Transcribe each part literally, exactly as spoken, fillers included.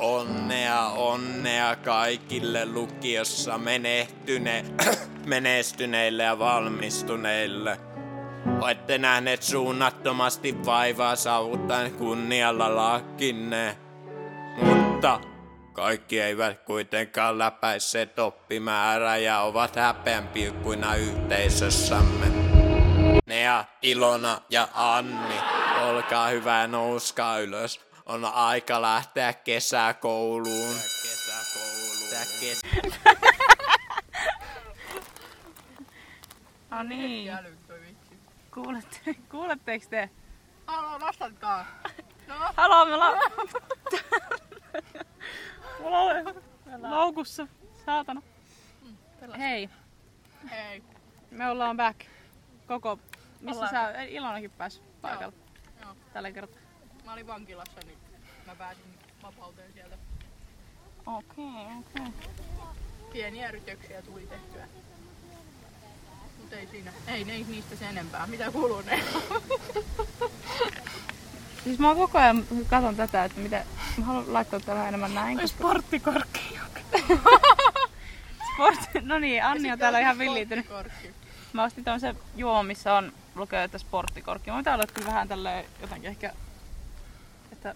Onnea, onnea kaikille lukiossa menehtyne, menestyneille ja valmistuneille. Olette nähneet suunnattomasti vaivaa saavuttaen kunnialla lakinne. Mutta kaikki eivät kuitenkaan läpäisseet oppimäärää ja ovat häpeänpilkkuina yhteisössämme. Nea, Ilona ja Anni, olkaa hyvä ja nouskaa ylös. On aika lähteä kesäkouluun. Tää kesäkouluun. Tää kes... No niin. Kuulette, kuuletteko te? Haloo, vastatkaa. No. Haloo, me ollaan... Mulla on loukussa. Saatana. Hei. Hei. Me ollaan back. Koko... Missä sä... Ilonakin pääs paikalle. Joo. Tällä kertaa. Mä olin vankilassa, niin mä pääsin vapauteen sieltä. Okei, okay, okei. Okay. Pieniä rytöksiä tuli tehtyä. Mut ei siinä. Ei ne, niistä sen enempää. Mitä kuuluu ne? Siis mä koko ajan katon tätä, että mitä... Mä haluan laittaa tällä enemmän näin. Koska... Sporttikorkki jokin. Sportti... No niin, Anni on täällä ihan villiintynyt. Mä ostin tämmösen juoman, missä on lukee, että sporttikorkki. Mä täällä olet kyllä vähän tälleen jotenkin ehkä... Että...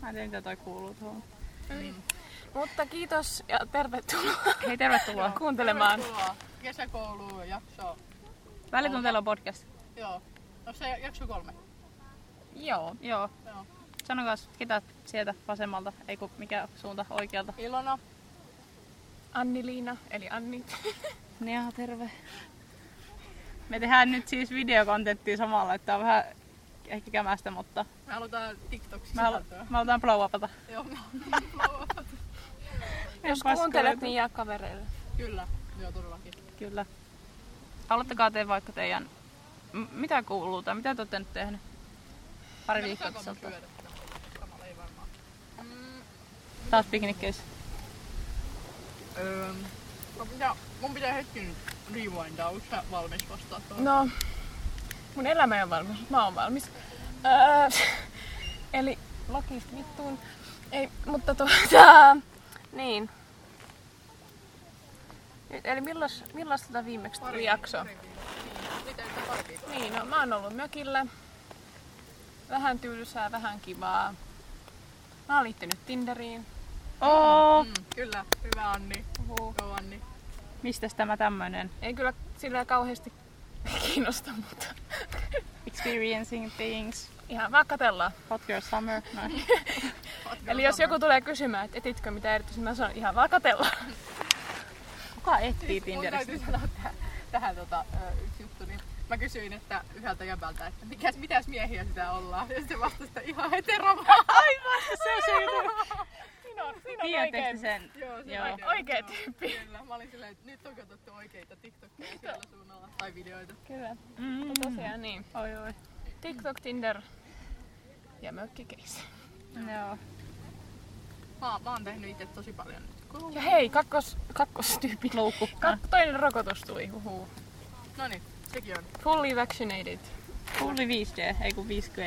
Mä en tiedä mitä toi kuuluu tuohon. Mm. Mutta kiitos ja tervetuloa. Hei, tervetuloa. Joo, kuuntelemaan. Tervetuloa kesäkouluun jaksoon. Välitunteilla on podcast. Joo. No se jakso kolme. Joo. Joo. Joo. Sanokaas, ketä sieltä vasemmalta, ei kun mikä suunta oikealta. Ilona. Anni-Liina, eli Anni. Nea, terve. Me tehdään nyt siis videokontenttia samalla, että on vähän ehkä kämästä, mutta... Me halutaan TikTok-sisältöä. Me halutaan blow-upata. Joo, me halutaan blow-upata. Jos kuuntelet, niin jää kavereille. Kyllä, joo todellakin. Kyllä. Aloittakaa te vaikka teidän... M- mitä kuuluu tai mitä te olette nyt tehneet? Pari viikkoa sisältöä. Taas piknikkeissä. Öö, no pitää, mun pitää hetki nyt rewindaa. Ootko sä valmis vastaa tuohon? No, mun elämä ei ole valmis, mä oon valmis. Öö, eli lokista vittuun. Ei, mutta tuota... Niin. Nyt, eli millas, millas tätä viimeksi tuli jakso? Niin, no mä oon ollut mökillä. Vähän tylsää, vähän kivaa. Mä oon liittynyt Tinderiin. Oo! Mm, kyllä, hyvä Anni. Uhu. Go Anni. Mistäs tämä tämmönen? Ei kyllä sillä kauheesti kiinnosta, mutta... Experiencing things. Ihan, vaan katsellaan. Hot girl summer. No. Hot girl Eli jos summer. Joku tulee kysymään, että etitkö mitä erityisesti, mä sanon ihan vaan katsellaan. Kuka etsii siis Tinderistä? Mun täytyy sanoa tähän, tähän tota, yksi juttu. Niin mä kysyin, että yhdeltä jäbältä, että mikäs, mitäs miehiä sitä ollaan. Ja sitten vastasi sitä ihan heteromaa. Aivan, se on se juttu. No, siinä on oikein. Sen. Joo, se on oikea, oikea tyyppi. Kyllä, mä olin silleen, että nyt on katsottu oikeita TikTokia siellä suunnalla. Tai videoita. Kyllä. Mm. Ja tosiaan niin. Oi oi. TikTok, Tinder ja mökkikeis. Joo. Mä, mä oon tehnyt itse tosi paljon nyt. Ja hei, kakkos, kakkostyyppi loukku. Kak- toinen rokotus tuli. Huhuu. Noniin, sekin on. Fully vaccinated. Fully viisi G, ei kun viisi G.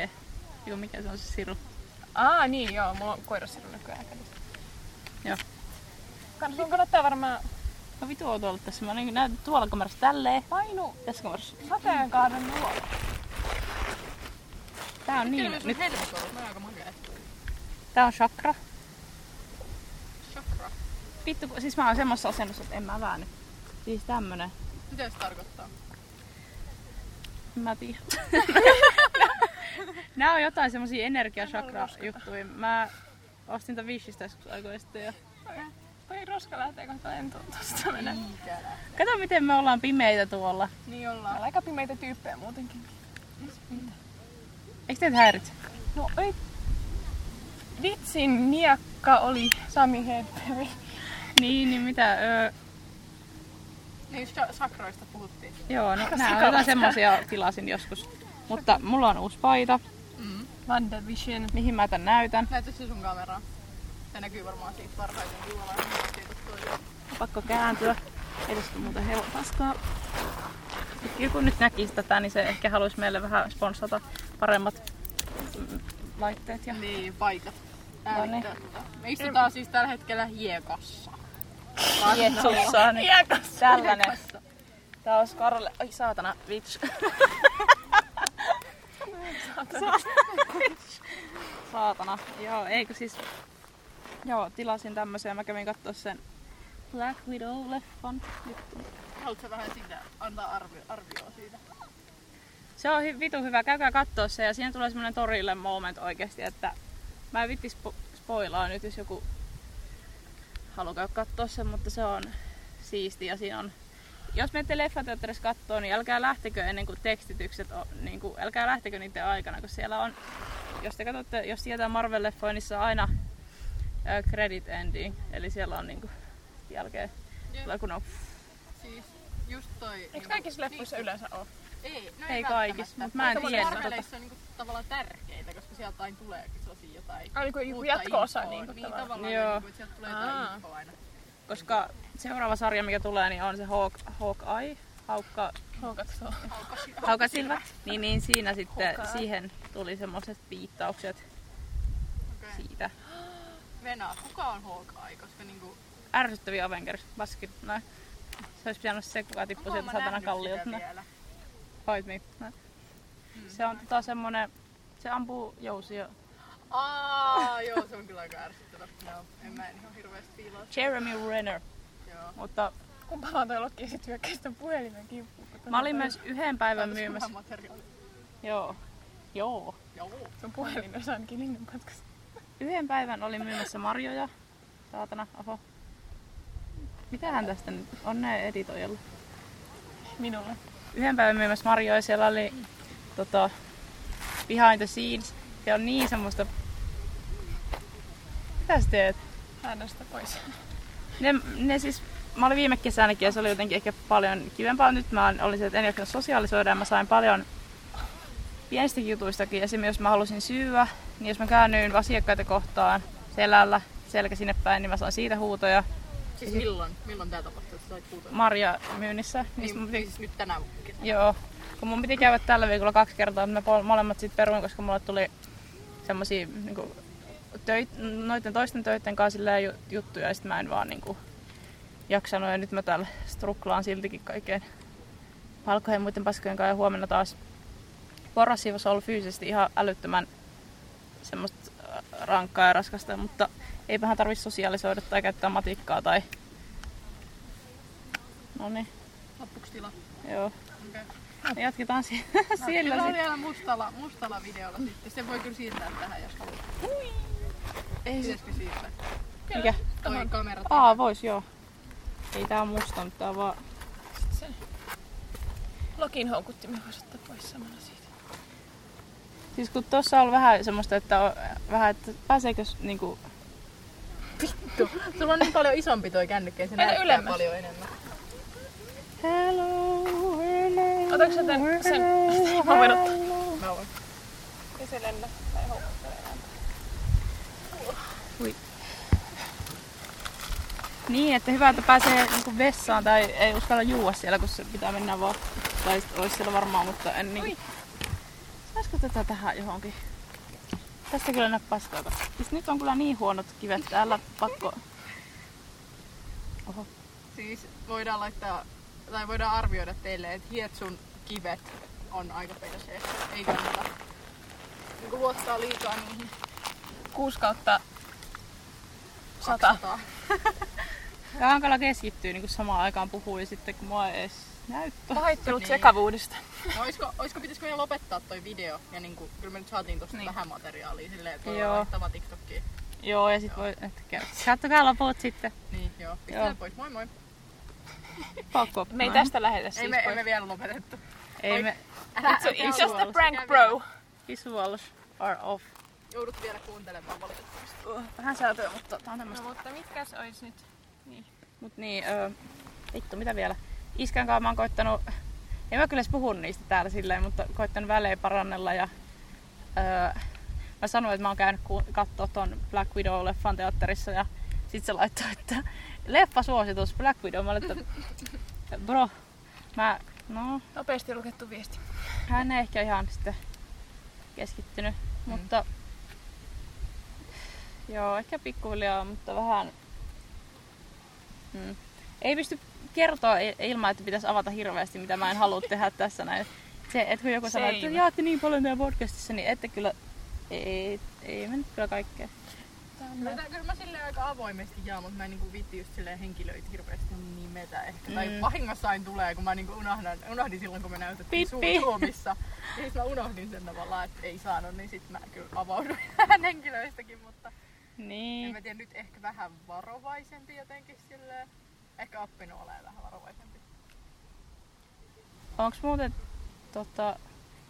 Joo, mikä se on se siru? Aa, niin joo, mulla on koirasiru nykyään. Joo. Sun kannattaa varmaan... No vitu outo ollut tässä. Mä olen näytän tuolla kamerassa tälleen. Painu! Tässä kamerassa. Sateenkaaren luola. Tää on niin... Nyt... Mä oon aika makea. Tää on chakra. Chakra? Vittu, siis mä oon semmossa asennossa, että en mä väänny. Siis tämmönen. Mitä se tarkoittaa? En mä tiedä. Nää on jotain semmosia energiachakra-juttuja. Mä... Ostin tän Wishistä joskus aikoja sitten ja... Toi roska lähtee kohta lentoon tosta mennä. Kato miten me ollaan pimeitä tuolla. Niin ollaan. Meillä on aika pimeitä tyyppejä muutenkin. Mm. Eiks teitä häiritse? No ei... Vitsin miekka oli Sami Hedberg. Niin, niin mitä öö... Niin sakroista puhuttiin. Joo, no nää on jotain semmosia tilasin joskus. Mutta mulla on uusi paita. Wonder Vision. Mihin mä tän näytän? Näytä se sun kameraan. Se näkyy varmaan siitä parhaiten juolaan. Pakko kääntyä. Ei tästä muuten helpaskaa. Joku nyt näkisi tätä, niin se ehkä haluaisi meille vähän sponsata paremmat laitteet ja... Niin, paikat. Äänittä. Me istutaan en... siis tällä hetkellä hiekassa. Hiekassa. Hiekassa. Tällainen. Tää on Scarlet... Ai saatana, Witch. Saatana. Saatana. Joo, eikö siis... Joo, tilasin tämmösen ja mä kävin kattoo sen Black Widow-leffan juttu. Haluatko vähän siitä antaa arvio, arvioa siitä? Se on hi- vitu hyvä, käykää kattoo se ja siinä tulee semmonen torille moment oikeesti, että mä en vittis spo- spoilaa nyt jos joku haluaa käydä kattoo sen, mutta se on siisti ja siinä on... Jos menette leffateatterissa kattoo, niin älkää lähtekö ennen kuin tekstitykset on, niin kuin, älkää lähtekö niiden aikana, kun siellä on... Jos te katsotte, jos tietää Marvel-leffoja, niin se on aina uh, credit ending, eli siellä on niinku jälkeen, kun on... Siis just toi... Eiks kaikissa leffoissa niin, yleensä oo? Ei, no ei, ei kaikissa, mut mä en tiedä. Marveleissa on niinku tavallaan tärkeitä, koska sieltä aina tulee sellasia jotain... Ai niinku jatko-osa niinku niin, tavallaan. Niin tavallaan, niinku, sieltä tulee jotain infoa aina. Koska seuraava sarja mikä tulee niin on se Hawk- Hawkeye, Hawkka... Hawkasilvät. Hawkasilvät. Niin, niin siinä sitten Hawkeye. Siihen tuli semmoset viittaukset okay. siitä. Venä, kuka on Hawkeye? Koska niinku... Ärsyttäviä Avengers, vaskin näin. Se olisi pitänyt se, kuka tippui sieltä satana kalliolta. Fight me. Hmm, se on näin. Tota semmonen... Se ampuu jousia. Aa, joo, se on kyllä aika ärsyttävä. Joo, en mä ihan hirveästi fiilaa. Jeremy Renner. Joo. Mutta... Kumpa vaan toi Loki sit hyökkäsi ton puhelimen kimppuun. Mä olin myös yhden päivän myymässä. Joo. Joo. Joo. Se on puhelimessa ainakin linnun katkassa. Yhden päivän olin myymässä marjoja. Saatana, oho. Mitähän tästä nyt on näin editoijalla? Minulle. Yhden päivän myymässä marjoja, siellä oli mm. tota, behind the scenes. Se on niin semmoista... Mitä sä teet? Äänästä pois. Ne, ne siis... Mä olin viime kesänäkin ja se oli jotenkin ehkä paljon kivempaa. Nyt mä olin se, että en jaksanut sosiaalisoida ja mä sain paljon pienistäkin jutuistakin. Esimerkiksi jos mä halusin syyä, niin jos mä käännyin asiakkaita kohtaan selällä, selkä sinne päin, niin mä sain siitä huutoja. Siis milloin? Milloin tää tapahtui, että sä sait huutoja? Marja myynnissä. Niin, niin piti... siis nyt tänään kesänä. Joo. Kun mun piti käydä tällä viikolla kaksi kertaa, mutta mä molemmat sit peruin, koska mulle tuli semmosia niinku, töit, noiden toisten töiden kanssa juttuja ja sit mä en vaan niinku jaksanut ja nyt mä täällä struklaan siltikin kaikkeen palkojen ja muiden paskojen kanssa ja huomenna taas porrassiivossa on ollut fyysisesti ihan älyttömän semmoista rankkaa ja raskasta, mutta eipähän tarvi sosiaalisoida tai käyttää matikkaa tai... Noniin. Loppuks tila? Joo. Okay. Me jatketaan si- no, siellä sitten. Vielä mustalla, mustalla videolla sitten. Se voi kyllä siirtää tähän, jos haluaa. Ui! Ei pitäisikö siirtää? Mikä? Toi kamera. Aa, vois joo. Ei tää on musta, mutta tää on vaan... Sen Lokin houkuttimen vois ottaa pois samalla siitä. Siis kun tossa on ollut vähän semmoista, että on vähän, että pääseekö niinku... Vittu! Sulla on niin paljon isompi toi kännykkä, se näyttää ylemmäs. Paljon enemmän. Hello! Otatko sä tän sen? Mä voin ottaa. Mä voin. Ja se lennä tai houkuttele enää. Niin, että hyvä, että pääsee niinku vessaan tai ei uskalla juua siellä, kun se pitää mennä vaan. Tai sit olis siellä varmaan, mutta en niin. Saisiko tätä tähän johonkin? Tässä kyllä näe paskaita. Siis nyt on kyllä niin huonot kivet täällä, pakko... Oho. Siis voidaan laittaa... Tai voidaan arvioida teille, että Hietsun kivet on aika pelasee. Ei kannata niin kuin luottaa liikaa niihin. kuusi kautta sata Hankala keskittyy niin kuin samaan aikaan puhuu ja sitten kun mua ei edes näyttää. Pahoittelut niin. Sekavuudesta. No, oisko, oisko pitäisikö meidän lopettaa toi video? Ja niin kuin, kyllä me nyt saatiin tosta niin. vähän materiaalia silleen, että voidaan laittaa vaan TikTokiin. Joo, ja sit joo. voi... Kattokaa loput sitten. Niin, joo. Pistetään pois. Moi moi. Pakko. Me ei tästä lähetä siis ei me, pois. Ei me vielä lopetettu. Ei me... It's, a, it's just a prank, bro. His walls are off. Joudut vielä kuuntelemaan valitettavasti. Uh, vähän säätöä, mutta tää on tämmöstä. No, mutta mitkä se ois nyt? Niin. Mut niin, öö... Vittu, mitä vielä? Iskän kanssa mä oon koittanut... En mä kyllä edes puhu niistä täällä silleen, mutta koittanut välein parannella ja... Öö... Mä sanoin, että mä oon käynyt ku- kattoo ton Black Widow-leffan teatterissa ja... Sit se laittoi, että... Leffasuositus, Black Widow. Mä olin, bro, mä, no... Nopeasti lukettu viesti. Hän ei ehkä ihan sitten keskittynyt, mm. mutta Joo, ehkä pikkuhiljaa, mutta vähän... Hmm. Ei pysty kertoa ilman, että pitäisi avata hirveästi, mitä mä en halua tehdä tässä näin. Se, että kun joku sanoo, että jaatte niin paljon teidän podcastissa, niin ette kyllä... Ei, ei mennyt kyllä kaikkea. Mä... Kyllä mä silleen aika avoimesti jaan, mutta mä en niinku viitti just silleen henkilöitä hirveästi nimetä ehkä. Mm. Tai vahingossain tulee, kun mä niinku unahdan, unohdin silloin, kun me näytettiin Su- Suomessa. Ja siis mä unohdin sen tavallaan, että ei saanut, niin sit mä kyllä avauduin henkilöistäkin, mutta... Niin. En mä tiedä, nyt ehkä vähän varovaisempi jotenkin silleen. Ehkä oppinut olemaan vähän varovaisempi. Onks muuten tota...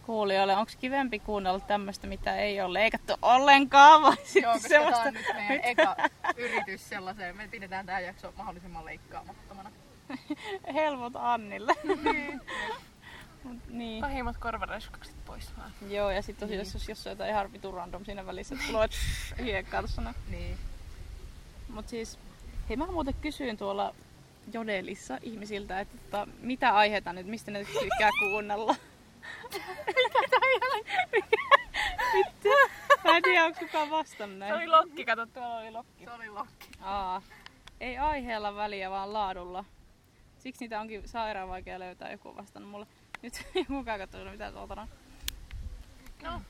kuulijoille, onko kivempi kuunnella tämmöistä, mitä ei ole leikattu ollenkaan, vai sitten Joo, koska semmoista... tämä on nyt meidän eka yritys sellaiseen. Me pidetään tämä jakso mahdollisimman leikkaamattomana. Helmut Annille. Niin. Mut, niin. Pahimmat korvaraiskukset pois vaan. Joo, ja sitten tosiaan niin. jos, jos on jotain harvi random siinä välissä, että tulee hiekkaa tuossa noin. Niin. Mut siis, hei mä muuten kysyin tuolla Jodelissa ihmisiltä, että, että mitä aiheita nyt, mistä ne tykkää kuunnella. Mikä toi oli? Vittu. Mä en tiedä, onko kukaan vastannut näin. Se oli lokki, kato, tuolla oli lokki. Se oli lokki. Aa, ei aiheella väliä, vaan laadulla. Siksi niitä onkin sairaan vaikea löytää, joku on vastannut mulle. Nyt ei kukaan katsonut mitään tuolta. No.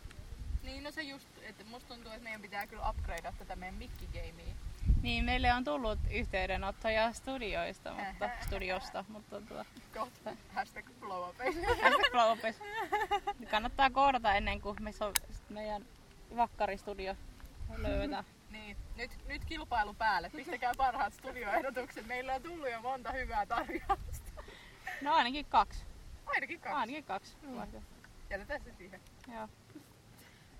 Niin, no se just, että musta tuntuu, että meidän pitää kyllä upgradea tätä meidän mikkigeimiä. Niin, meille on tullut yhteydenottoja studioista, mutta studiosta, mutta tuota... Kohta hashtag blowupeissa. Hashtag blowupeissa. Kannattaa koodata ennen kuin me so, meidän vakkaristudio löydetään. Niin, nyt, nyt kilpailu päälle. Pistäkää parhaat studioehdotukset. Meillä on tullut jo monta hyvää tarjousta. No ainakin kaksi. Ainakin kaksi? Ainakin kaksi. Mm. Jätetään se siihen. Joo.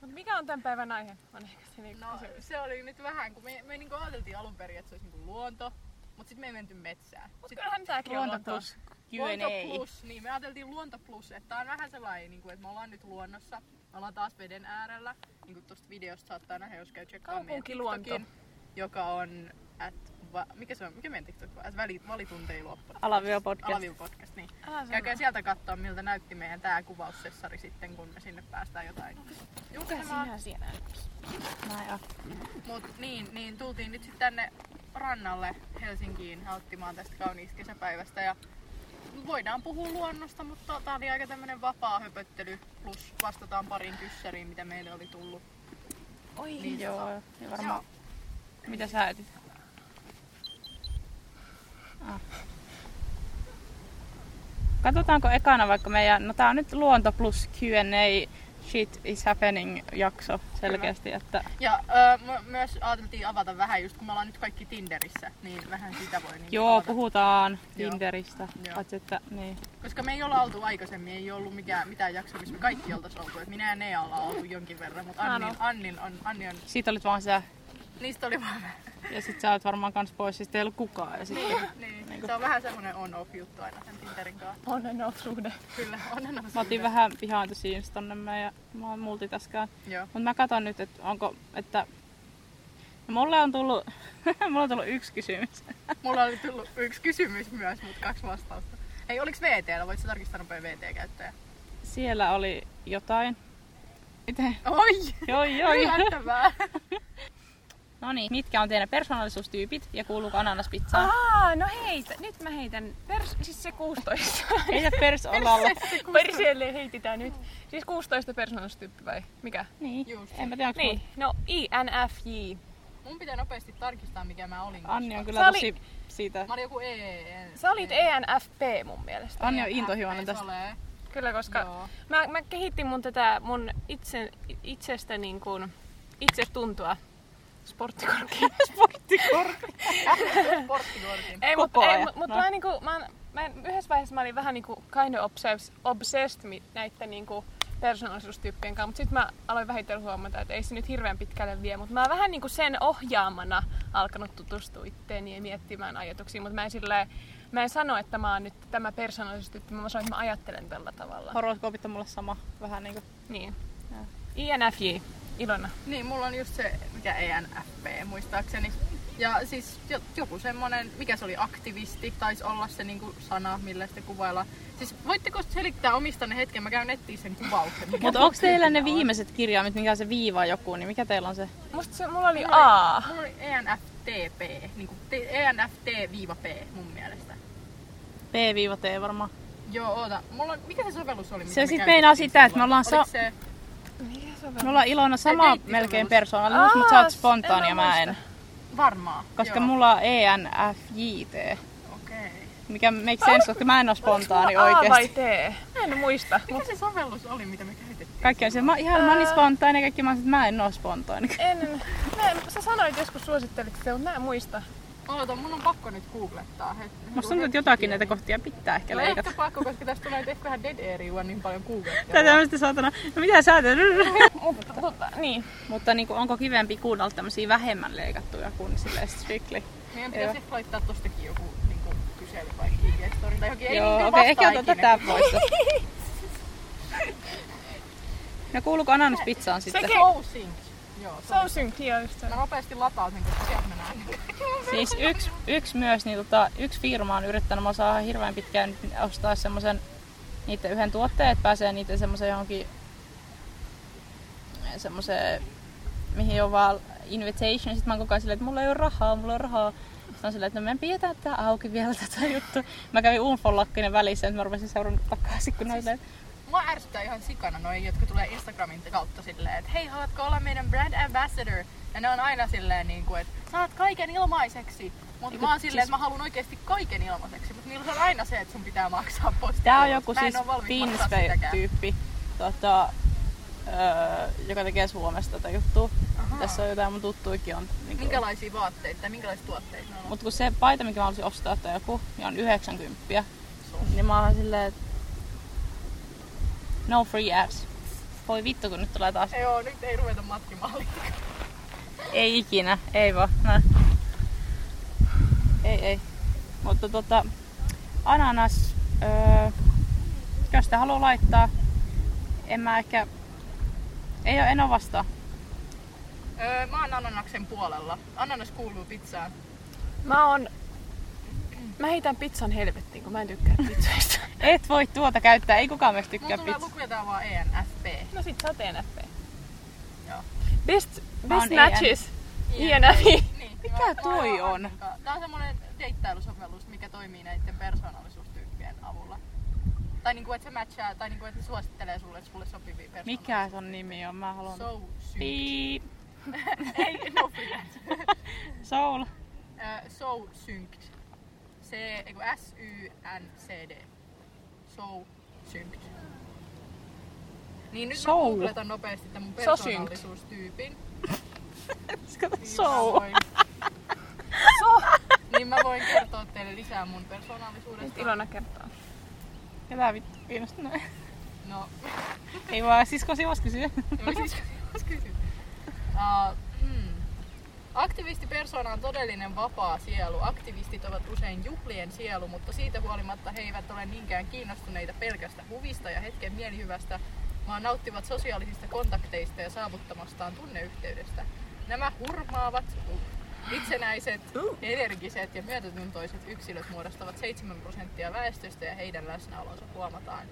Mut mikä on tämän päivän aihe? On ehkä se niinku no, kysymys. Se oli nyt vähän, kun me, me niinku ajateltiin alun perin, että se olisi niinku luonto, mut sit me ei menty metsään. Mut kyllähän tääkin on luonto plus. Luonto plus, niin me ajateltiin luonto plus, että tää on vähän sellainen, niinku, että me ollaan nyt luonnossa, me ollaan taas veden äärellä, niinku tosta videosta saattaa nähdä, jos käy tsekkaamaan meidän TikTokin, joka on, at, va, mikä se on, mikä meidän TikTok on, at Valitunteilua podcast. Alavio podcast. Alavio podcast, niin. Käykää sieltä katsoa, miltä näytti meidän tää kuvaussessari sitten, kun me sinne päästään jotain. Mikä sinä siinä näyttis? Mut niin, niin tultiin nyt sitten tänne rannalle Helsinkiin nauttimaan tästä kauniista kesäpäivästä ja voidaan puhua luonnosta, mutta tää oli aika tämmönen vapaa höpöttely plus vastataan pariin kyssäriin, mitä meille oli tullut. Oi niin, joo, ja varmaan... Mitä sä etit? Ah. Katsotaanko ekana vaikka meidän, no tää on nyt luonto plus Q and A shit is happening -jakso selkeästi. Että... Ja öö, myös ajateltiin avata vähän just kun me ollaan nyt kaikki Tinderissä, niin vähän sitä voi niin Joo, avata. Puhutaan Tinderistä. Paitsi, että, niin. Koska me ei olla oltu aikaisemmin, ei ollut mikään, mitään jaksoa, missä me kaikki oltais oltu. Et minä ja Nea ollaan oltu jonkin verran, mutta Annin, Annin on, Anni on... Siitä olit vaan sä. Niistä oli vaan mä. Ja sit sä oot varmaan kans pois, siis teillä kukaan. Ja sit... Niin, niin. Niin kun... se on vähän semmonen on-off juttu aina sen Tinderin kanssa. On-off-suhde. Kyllä, on-off-suhde. Mä otin vähän behind the scenes tonne mä ja mä oon multitaskään. Joo. Mut mä katon nyt, että onko, että... No, mulle on tullut, mulle on tullut yksi kysymys. Mulla oli tullut yksi kysymys myös, mut kaksi vastausta. Hei, oliks V T:llä? Voit sä tarkistaa nopea V T-käyttäjä? Siellä oli jotain. Miten? Oi! Joi, joi! Yllättävää! No niin, mitkä on teidän persoonallisuustyypit ja kuuluuko ananaspizzaan? Aa, no heitä. Nyt mä heitän pers... Siis se kuusitoista. Heitä pers-olalle. Perseelle heitetään nyt. Siis kuusitoista persoonallisuustyyppi vai mikä? Niin. Just. En mä tiedä, onko niin. No I N F J. Mun pitää nopeasti tarkistaa, mikä mä olin. Anni on kyllä tosi siitä. Mä olin joku E N F P. Sä olit E N F P mun mielestä. Anni on intohimoinen tästä. Kyllä, koska mä, mä kehitin mun tätä mun itse, itsestä niin kuin itsetuntoa. Sporttikorki. Sporttikorki. Sporttikorki. Ei, mutta mut no. mä niinku mä, mä yhdessä vaiheessa mä olin vähän niinku kind of obsessed, obsessed näitten niinku persoonallisuustyyppien kanssa, mut sit mä aloin vähitellen huomata, että ei se nyt hirveän pitkälle vie, mut mä oon vähän niinku sen ohjaamana alkanut tutustua itteeni ja miettimään ajatuksia, mut mä en silleen, mä en sano, että mä oon nyt tämä persoonallisuustyyppi, mä sanon, että mä ajattelen tällä tavalla. Horoskoopit on mulle sama, vähän niinku. Niin. Ja. I N F J. Ilona. Niin, mulla on just se, mikä E N F P muistaakseni. Ja siis joku semmonen, mikä se oli, aktivisti, taisi olla se niinku sana, millä sitä kuvailla. Siis voitteko selittää omistanne hetken, mä käyn nettiin sen kuvauksen. Mutta onko teillä ne on? Viimeiset kirjaimet, mikä se viiva joku, niin mikä teillä on se? Musta se, mulla oli A. Mulla oli E N F T P, niinku E N F T P mun mielestä. P T varmaan. Joo, oota. Mulla on, mikä se sovellus oli? Se sit meinaa sitä, että me ollaan so... se... Me ollaan Ilona sama melkein persoonallisuus, mutta sä oot spontaania, mä en. Varmaan. Koska joo. Mulla on E N F J T. Okei. Okay. Mikä make sense, koska mä en oo spontaani oikeesti. A vai T? Mä en muista. Mikä mut... se sovellus oli, mitä me käytettiin? Kaikki on se, mä ihan moni spontaani, kaikki mä oon, että mä en oo spontaani. En. Mä en, sä sanoit joskus suosittelit sitä, mutta mä en muista. Oota, mun on pakko nyt googlettaa. Musta tuntuu, että jotakin näitä kohtia pitää ehkä no, leikata. No ehkä pakko, koska tässä tulee nyt ehkä vähän dead airia niin paljon googlettaa. Tää tämmöstä saatana, no mitä sä teet? Mutta, mutta, niin. Mutta niin kuin, onko kivempi kuunnella tämmösiä vähemmän leikattuja kuin silleen strictly? Meidän pitäisi ehkä laittaa tostakin joku niin kuin kysely vai kiigestori tai johonkin. Joo, okei, ehkä otan tätä pois. No kuuluuko ananaspizzaan sitten? Sekin SoulSync. SoulSync, joo. Mä nopeasti lataan sen, koska sieltä me näin. Siis yksi yks myös, niin tota, yksi firma on yrittänyt, mä saada hirveän pitkään ostaa semmosen niitten yhden tuotteen, että pääsee niitä semmoseen johonkin semmoseen, mihin on vaan invitation. Sitten mä oon koko ajan silleen, että mulla ei oo rahaa, mulla ei oo rahaa. Sitten on silleen, että no meidän pidetään tää auki vielä tätä juttu. Mä kävin unfollakkinen välissä, että mä rupesin seurannut takaisin, kun siis... näin. Mua ärsyttää ihan sikana noi, jotka tulee Instagramin kautta silleen, että hei, haluatko olla meidän brand ambassador? Ja ne on aina silleen niinku, että saat kaiken ilmaiseksi. Mutta mä oon silleen, siis... että mä haluun oikeesti kaiken ilmaiseksi. Mutta niillä on aina se, että sun pitää maksaa postia. Tää on joku siis Pinsve-tyyppi, tota, öö, joka tekee Suomesta tätä juttua. Ahaa. Tässä on jotain mun tuttuikin on. Niinku... Minkälaisia vaatteita tai minkälaisia tuotteita on? Mut kun se paita, mikä mä halusin ostaa tai joku, niin on yhdeksänkymmentä. Niin mä oon silleen, no free ads. Voi vittu, kun nyt tulee taas. Ei oo, nyt ei ruveta matkimaan. Ei ikinä, ei vaan. Nä. Ei, ei. Mutta tota, ananas, öö, jos sitä haluaa laittaa, en mä ehkä, ei oo, en oo vastaan. Öö, mä oon ananaksen puolella. Ananas kuuluu pizzaan. Mä oon, mä heitän pizzan helvettiin, kun mä en tykkää pizzoista. Et voi tuota käyttää, ei kukaan meistä tykkää pizzaa. Mulla tulee lukuja tää vaan E N F P. No sit sä oot E N F P. Joo. Best, best matches. E N F J. Niin, mikä toi on? Tää on semmonen deittailusovellus, mikä toimii näitten persoonallisuustyyppien avulla. Tai niinku et se matchaa, tai niinku et se suosittelee sulle sulle sopivia persoonallisuus. Mikä sun nimi on? Mä haluan... SoulSync. Piip. Ei, no piip. Soul. SoulSync. C, eiku S Y N C D. SoulSync. Niin nyt Soul. Mä googletan nopeasti tämän mun persoonallisuustyypin. Niin Soul. Voin... So. Niin mä voin kertoa teille lisää mun persoonallisuudesta. Nyt Ilona kertoo. Ja tää vittu kiinnostaa noin. No. Ei vaan siskosi vois kysyä. Ei siskosi vois kysyä. Uh, mm. Aktivistipersona on todellinen vapaa sielu. Aktivistit ovat usein juhlien sielu, mutta siitä huolimatta he eivät ole niinkään kiinnostuneita pelkästä huvista ja hetken mielihyvästä, vaan nauttivat sosiaalisista kontakteista ja saavuttamastaan tunneyhteydestä. Nämä hurmaavat, itsenäiset, energiset ja myötätuntoiset yksilöt muodostavat seitsemän prosenttia väestöstä ja heidän läsnäolonsa huomataan.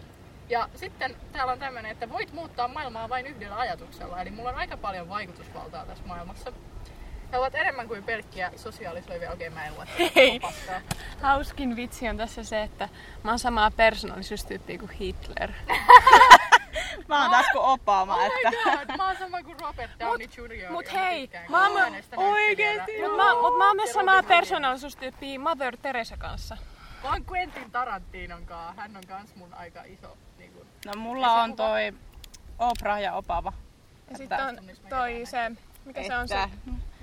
Ja sitten täällä on tämmönen, että voit muuttaa maailmaa vain yhdellä ajatuksella, eli mulla on aika paljon vaikutusvaltaa tässä maailmassa. He ovat enemmän kuin pelkkiä sosiaalisoivia. Okei, okay, mä en lue tätä. Hauskin vitsi on tässä se, että mä oon samaa persoonallisuustyyppiä kuin Hitler. Mä oon taas kuin Obama. Oh että... my god, mä oon sama kuin Robert Downey juniori Mut hei, mä oon oikeesti Mut mä oon myös samaa persoonallisuustyyppiä Mother Teresa kanssa. Mä oon Quentin Tarantinon kaa, hän on kans mun aika iso niin kun... No mulla on kuka... toi Oprah ja Obama. Ja sit on toi se, mikä se on se?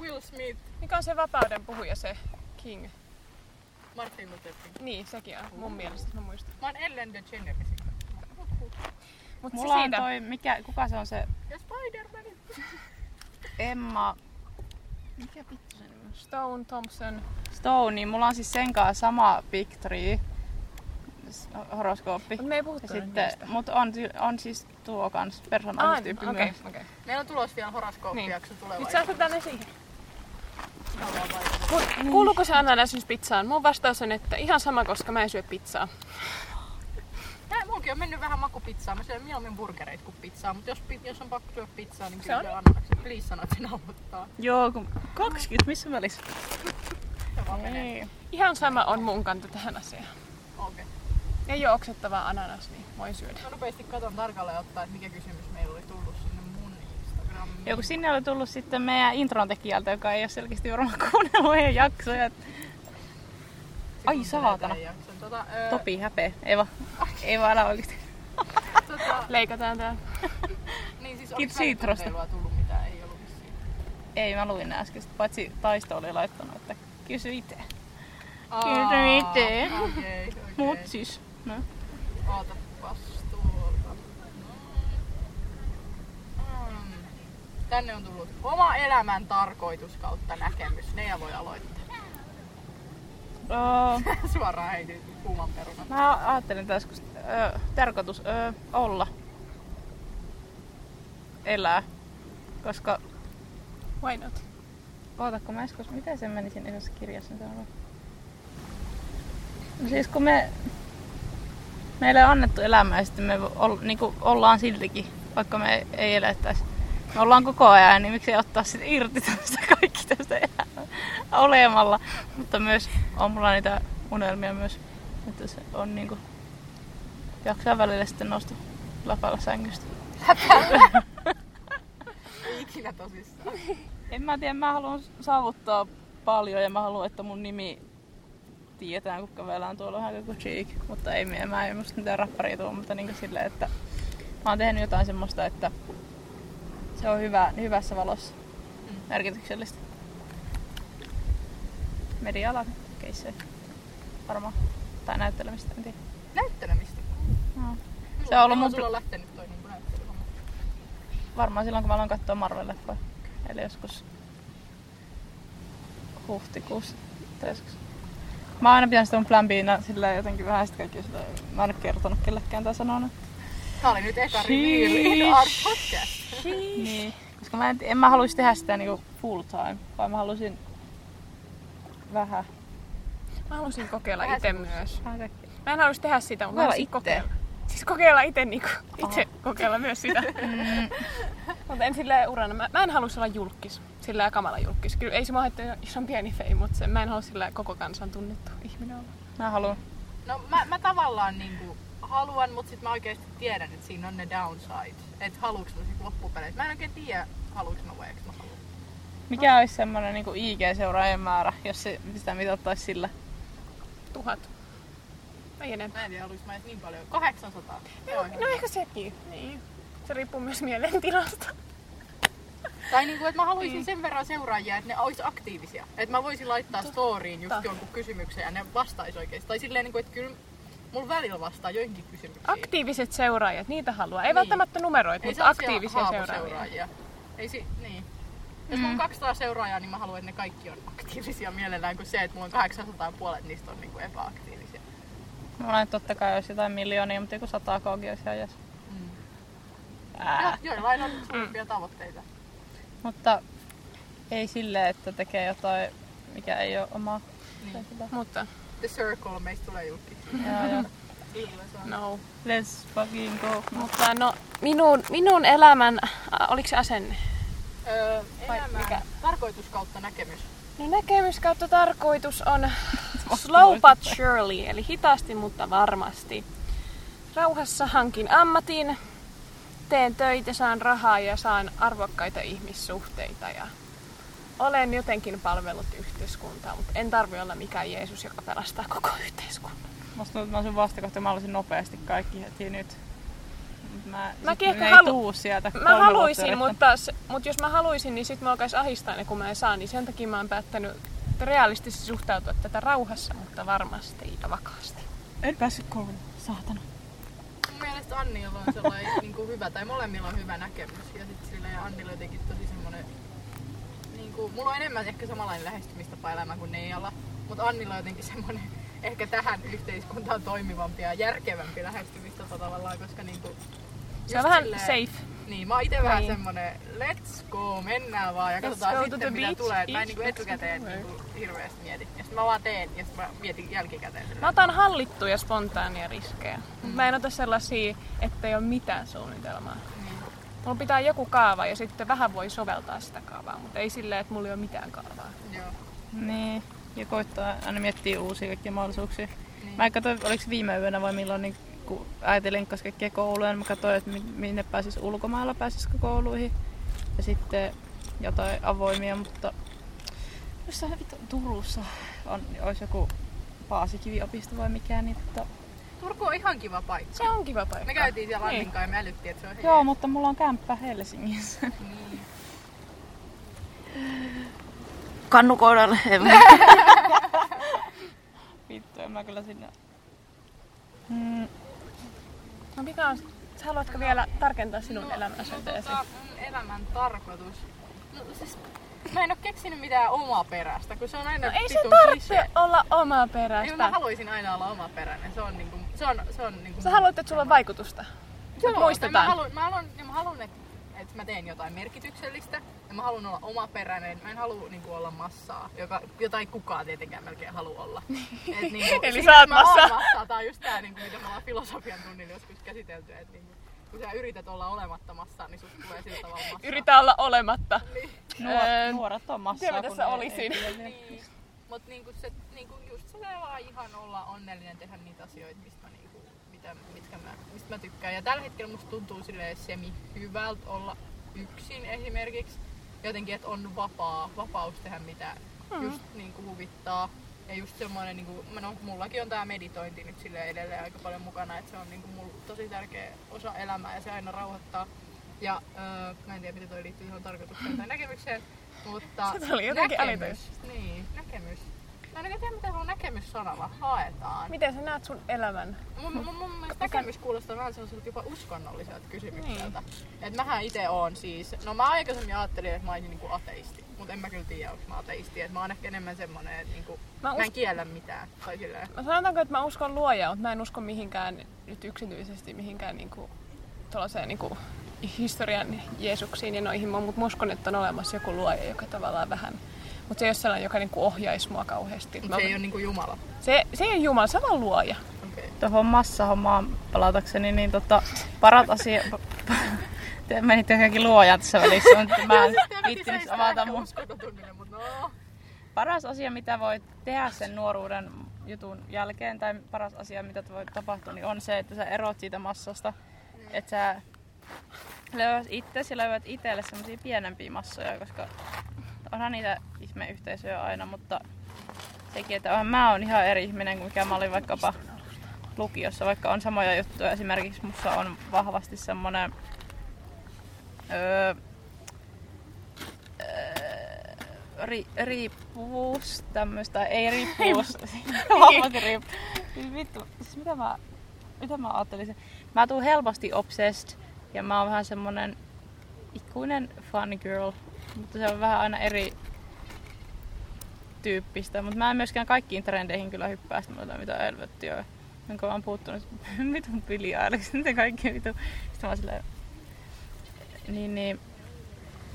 Will Smith. Mikä on se vapauden puhuja, se King? Martin Luther King. Niin, sekin on. Mun mielestä, mä muistan. Mä oon Ellen DeGeneres. Mut mulla on toi, mikä, kuka se on se? Ja Spider-Man. Emma... Mikä vittu se nimi? Stone Thompson. Stone, niin mulla on siis senkaan sama picture. Horoskooppi. Mut me ei puhuttu niistä. Mut on, on siis tuo kans persoonallistyyppi okay, myös. Okay. Meillä on tulos vielä horoskooppijakso niin. Tulevaisuudessa. Nyt säästetään ne siihen. Ihan vaan Kuuluuko se ananasis pizzaan? Mun vastaus on, että ihan sama, koska mä en syö pizzaa. Tää mulki on mennyt vähän makupizzaa. Mä syön mieluummin burgereita kuin pizzaa, mutta jos, jos on pakko syö pizzaa, niin kyllä on ananaksi. Please sano, että se nauhoittaa. Joo, kun kaksikymmentä, missä välissä? Ihan sama on mun kanta tähän asiaan. Okei. Okay. Ei oo oksettavaa ananas, niin voin syödä. Mä nopeasti katon tarkalleen ottaa, että mikä kysymys meillä oli tullut sinne mun Instagramiin. Joo, kun sinne oli tullut sitten meidän introntekijältä, joka ei oo selkeästi varmaan kuunnellut meidän jaksoja. Ai saatana. Tota, öö... Topi häpeä. Ei vaan, ei vaan älä oikeesti. Tota... Leikataan tää. Niin siis onks välitönteilua tullut mitään? Ei ollu vissiin. Ei, mä luin nää äskeistä. Paitsi Taisto oli laittanut, että kysy itse. Kysy itse. Okay, okay. Mut siis. No. Oota vastuulta. Mm. Tänne on tullut oma elämän tarkoitus kautta näkemys. Neljä voi aloittaa. Öö. Suoraan heitin kuuman perunan. Mä ajattelin tässä, kun öö, tarkoitus öö, olla. Elää. Koska... Why not? Ootakko mä äsken, miten se meni siinä yhdessä kirjassa? No siis kun me... Meille on annettu elämää ja sitten me ol, niin kuin ollaan siltikin, vaikka me ei elettäisi. Me ollaan koko ajan, niin miksei ottaa sitten irti tästä kaikki tästä elämää olemalla. Mutta myös on mulla niitä unelmia myös, että se on niinku... Jaksaa välillä sitten nousta lapalla sängystä. Häpäällä! Ei ikinä tosissaan. En mä tiedä, mä haluan saavuttaa paljon ja mä haluan, että mun nimi tietään, kun kävelään tuolla vähän joku cheek. Mutta ei mie, mä en musta mitään rapparia tuu, mutta niinku silleen, että mä oon tehnyt jotain semmoista, että se on hyvä, hyvässä valossa. Mm. Merkityksellistä. Media-alan keissejä. Varmaan. Tai näyttelemistä, en tiedä. Näyttelemistä? No. Se on ollut mun... Sulla on lähtenyt toi niinku näyttelemään. Varmaan silloin, kun mä aloin katsoa Marvel-leffoja. Eli joskus huhtikuussa tai joskus. Mä oon aina pitänyt sitä mun plan B:nä silleen jotenkin vähän sit kaikki sitä. Mä oon nyt kertonut kellekään tai sanonut. Tää oli nyt eka reveal in our podcast. Niin, koska mä en, en mä haluis tehdä sitä niinku full time, vaan mä halusin vähän. Mä halusin kokeilla ite myös. Mä en haluis tehdä sitä, mutta mä halusin kokeilla. Siis kokeilla ite niinku, itse Aha. kokeilla myös sitä. Mm. Mutta en silleen urana. Mä, mä en halua olla julkkis, silleen kamala julkkis. Kyllä ei se mua haittaa, jos on pieni fei, mutta se, mä en halua silleen koko kansan tunnettu ihminen olla. Mä haluan. No mä, mä tavallaan niinku haluan, mutta sit mä oikeesti tiedän, että siinä on ne downsides. Et haluuks mä sit loppupeleissä. Mä en oikein tiedä, haluuks mä vai eiks mä haluan. Mikä no. ois semmonen niinku I G-seuraajan määrä, jos se, sitä mitattais sillä? Tuhat. Ei enempää. Mä en tiedä, haluuks mä edes niin paljon. kahdeksansataa. No, no ehkä sekin. Niin. Se riippuu myös mielentilasta. Tai niinku, että mä haluaisin mm. sen verran seuraajia, että ne olis aktiivisia. Että mä voisin laittaa Totta. storyin just jonkun kysymyksen ja ne vastais oikeesti. Tai silleen niinku, että kyllä mulla välillä vastaa joihinkin kysymyksiin. Aktiiviset seuraajat, niitä haluaa. Ei niin. välttämättä numeroita, mutta aktiivisia seuraajia. Ei si- niin. Mm. Jos mulla on kaksisataa seuraajaa, niin mä haluan, että ne kaikki on aktiivisia mielellään kuin se, että mulla on kahdeksansataa puolet, niistä on niinku epäaktiivisia. Mä olen, että totta kai olisi jotain miljoonia, mutta joku sataa kaukin olisi ihan jäsen. Äh. Joillain on suurimpia mm. tavoitteita. Mutta ei silleen, että tekee jotain, mikä ei ole omaa. Niin. Mutta The Circle meistä tulee julki. No. Let's fucking go. Mutta no, minun, minun elämän, oliko se asenne? Öö, elämän tarkoitus kautta näkemys. No näkemys kautta tarkoitus on slow but surely, eli hitaasti mutta varmasti. Rauhassa hankin ammatin. Teen töitä, saan rahaa ja saan arvokkaita ihmissuhteita ja olen jotenkin palvellut yhteiskuntaa, mutta en tarvi olla mikään Jeesus, joka pelastaa koko yhteiskunnan. Musta tuntuu, että mä olisin vastakohta, mä olisin nopeasti kaikki heti nyt. Mä, mä ne halu... ei tuu sieltä. Mä haluisin, mutta, mutta jos mä haluisin, niin sit mä alkais ahistaa ne, kun mä en saa, niin sen takia mä oon päättänyt realistisesti suhtautua tätä rauhassa, mutta varmasti ja vakaasti. En päässyt kouluun, saatana. Mielestäni Annilla on sellainen niinku hyvä, tai molemmilla on hyvä näkemys, ja sitten sillä ja Annilla jotenkin tosi semmoinen, niinku, mulla on enemmän ehkä samanlainen lähestymistapa elämä kuin Neijalla, mutta Annilla on jotenkin semmoinen ehkä tähän yhteiskuntaan toimivampi ja järkevämpi lähestymistapa tavallaan, koska niinku... Se on vähän silleen, safe. Niin, mä oon ite vähän semmonen let's go, mennään vaan ja katsotaan sitten to mitä beach, tulee. Tai niinku etukäteen niinku hirveästi mietin. Ja sit mä vaan teen ja sit mä mietin jälkikäteen. Mä otan hallittuja ja spontaania riskejä. Mm. Mä en ota sellaisia, ettei oo mitään suunnitelmaa. Niin. Mulla pitää joku kaava ja sitten vähän voi soveltaa sitä kaavaa, mutta ei silleen, että mulla ei oo mitään kaavaa. Joo. Niin. Ja koittaa aina miettiä uusia kaikkia mahdollisuuksia. Niin. Mä katsoin, oliks viime yönä vai milloin, niin kun äiti linkkasi kaikkia kouluja, niin mä katsoin, että minne pääsis ulkomailla, pääsisikö kouluihin. Ja sitten jotain avoimia, mutta jossain vittu Turussa on, ois joku paasikiviopisto vai mikään. Niin, että... Turku on ihan kiva paikka. Se on kiva paikka. Me käytiin siellä Annin kanssa ja me älyttiin, että se on heille. Joo, mutta mulla on kämppä Helsingissä. Niin. Kannukoidan hevää. Vittu, en mä kyllä sinne... Mm. No mikä on, sä haluatko vielä tarkentaa sinun no, elämänsöteesi? No tota, mun elämän tarkoitus... No siis, mä en oo keksinyt mitään omaperäistä, kun se on aina no, ei se tarvitse olla omaperäistä. Ei, mä haluaisin aina olla omaperäinen, se on niinku... Se on, se on niinku... Sä haluat, että sulla on vaikutusta? Joo, muistetaan. Mä haluun, mä haluun, mä haluun että että mä teen jotain merkityksellistä ja mä haluun olla omaperäinen. Mä en haluu niinku olla massaa, joka, jota ei kukaan tietenkään melkein haluu olla. Et, niinku, eli sä oot massaa. Massa. Tää on just tää, niinku, mitä me ollaan filosofian tunnilla joskus käsitelty. Et, niinku, kun sä yrität olla olematta massaa, niin sut tulee sillä tavalla massaa. Yritä olla olematta. Niin. Nuor, nuoret on massaa. Tiedä, mitä sä olisin. Niin. Mut niinku, se, niinku, just se vaan ihan olla onnellinen, tehdä niitä asioita, mistä niinku... Mitkä mä, mistä mä tykkään. Ja tällä hetkellä musta tuntuu silleen semi hyvältä olla yksin esimerkiksi. Jotenkin, että on vapaa, vapaus tehdä mitä mm. just niinku huvittaa. Ja just semmoinen, niinku, no, mullakin on tää meditointi nyt silleen edelleen aika paljon mukana, että se on niinku mulla tosi tärkeä osa elämää ja se aina rauhoittaa. Ja öö, mä en tiedä, miten toi liittyy ihan tarkoitukseen tai näkemykseen, mutta näkemys, niin, näkemys. Mä en tiedä, mitä sulla näkemyssanalla haetaan. Miten sä näet sun elämän? Mun, mun, mun mielestä näkemys kuulostaa vähän sellaiselta jopa uskonnolliselta kysymykseltä. Niin. Et mähän ite oon siis... No mä aikaisemmin ajattelin, että mä oisin niinku ateisti. Mut en mä kyllä tiedä, onko mä ateisti. Et mä oon ehkä enemmän semmonen, että niinku, mä, us... mä en kiellä mitään. Tai silleen... Mä sanotaanko, että mä uskon luojaa, mutta mä en usko mihinkään nyt yksityisesti mihinkään niinku... Tuollaiseen niinku historian Jeesuksiin ja noihin. Mut mä uskon, että on olemassa joku luoja, joka tavallaan vähän... Mutta se ei ole sellainen, joka niinku ohjaisi mua kauheasti. Mut se mä... ei ole niinku Jumala? Se, se ei ole Jumala, se on vaan luoja. Okay. Tuohon massahommaan palatakseni, niin tota, parat asia... Te menitte johonkin luojaan tässä välissä, mutta mä en viittinyt avata mun... Mutta no. Paras asia, mitä voit tehdä sen nuoruuden jutun jälkeen, tai paras asia, mitä voi tapahtua, niin on se, että sä erot siitä massasta. Mm. Että sä löydät itsesi, löydät itselle semmosia pienempiä massoja, koska... Onhan niitä ihmeyhteisöjä aina, mutta sekin, että onhan mä oon ihan eri ihminen kuin mikä mä olin vaikkapa lukiossa, vaikka on samoja juttuja. Esimerkiksi musta on vahvasti semmonen öö, öö, ri, riippuvuus tämmöstä, ei riippuvuus, vahvasti riippuvuus. Siis vittu, siis mitä mä, mitä mä ajattelisin? Mä tuun helposti obsessed ja mä oon vähän semmonen ikuinen fun girl. Mutta se on vähän aina eri tyyppistä. Mutta mä en myöskään kaikkiin trendeihin kyllä hyppää, sit mä otan mitään elvettiä. Minkä mä oon puuttunut vitun piliaariksi, niitä kaikki vitun. Sitten mä oon silleen... Niin, niin.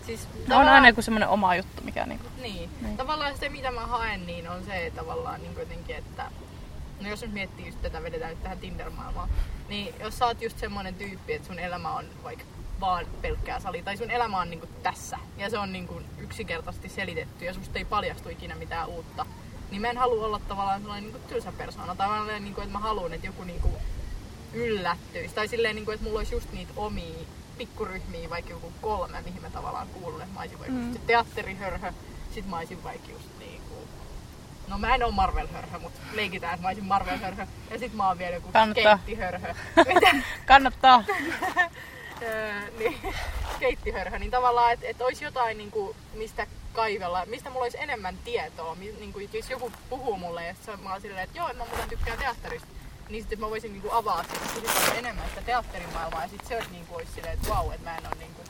Siis, tavallaan... On aina joku semmonen oma juttu, mikä niinku... Niin. niin. Tavallaan se mitä mä haen, niin on se tavallaan niin jotenkin, että... No jos nyt miettii just tätä, vedetään nyt tähän Tinder-maailmaan. Niin jos sä oot just semmonen tyyppi, että sun elämä on vaikka... vaan pelkkää sali, tai sun elämä on niinku tässä, ja se on niinku yksinkertaisesti selitetty, ja susta ei paljastu ikinä mitään uutta. Niin mä en halua olla tavallaan sellainen niinku tylsä persoona, tai mä olen niinku, että mä haluun, että joku niinku yllättyisi, tai silleen niinku, että mulla olisi just niitä omia pikkuryhmiä, vaikka joku kolme, mihin mä tavallaan kuulun, että mä oisin vaikka mm. teatterihörhö, sit mä oisin vaikka just niinku... No mä en oo Marvel-hörhö, mut leikitään, että mä oisin Marvel-hörhö, ja sit mä oon vielä joku skeettihörhö. Kannattaa! Öö, niin, skeittihörhö, niin tavallaan, että et olisi jotain, niinku, mistä kaivella, mistä mulla olisi enemmän tietoa. Niinku, jos joku puhuu mulle ja sitten mä oon silleen, että joo, mä muuten tykkään teatterista, niin sitten mä voisin niinku, avaa sitä enemmän sitä teatterimaailmaa ja sitten se olisi, niinku, olisi silleen, että vau, wow, että mä en ole niinku,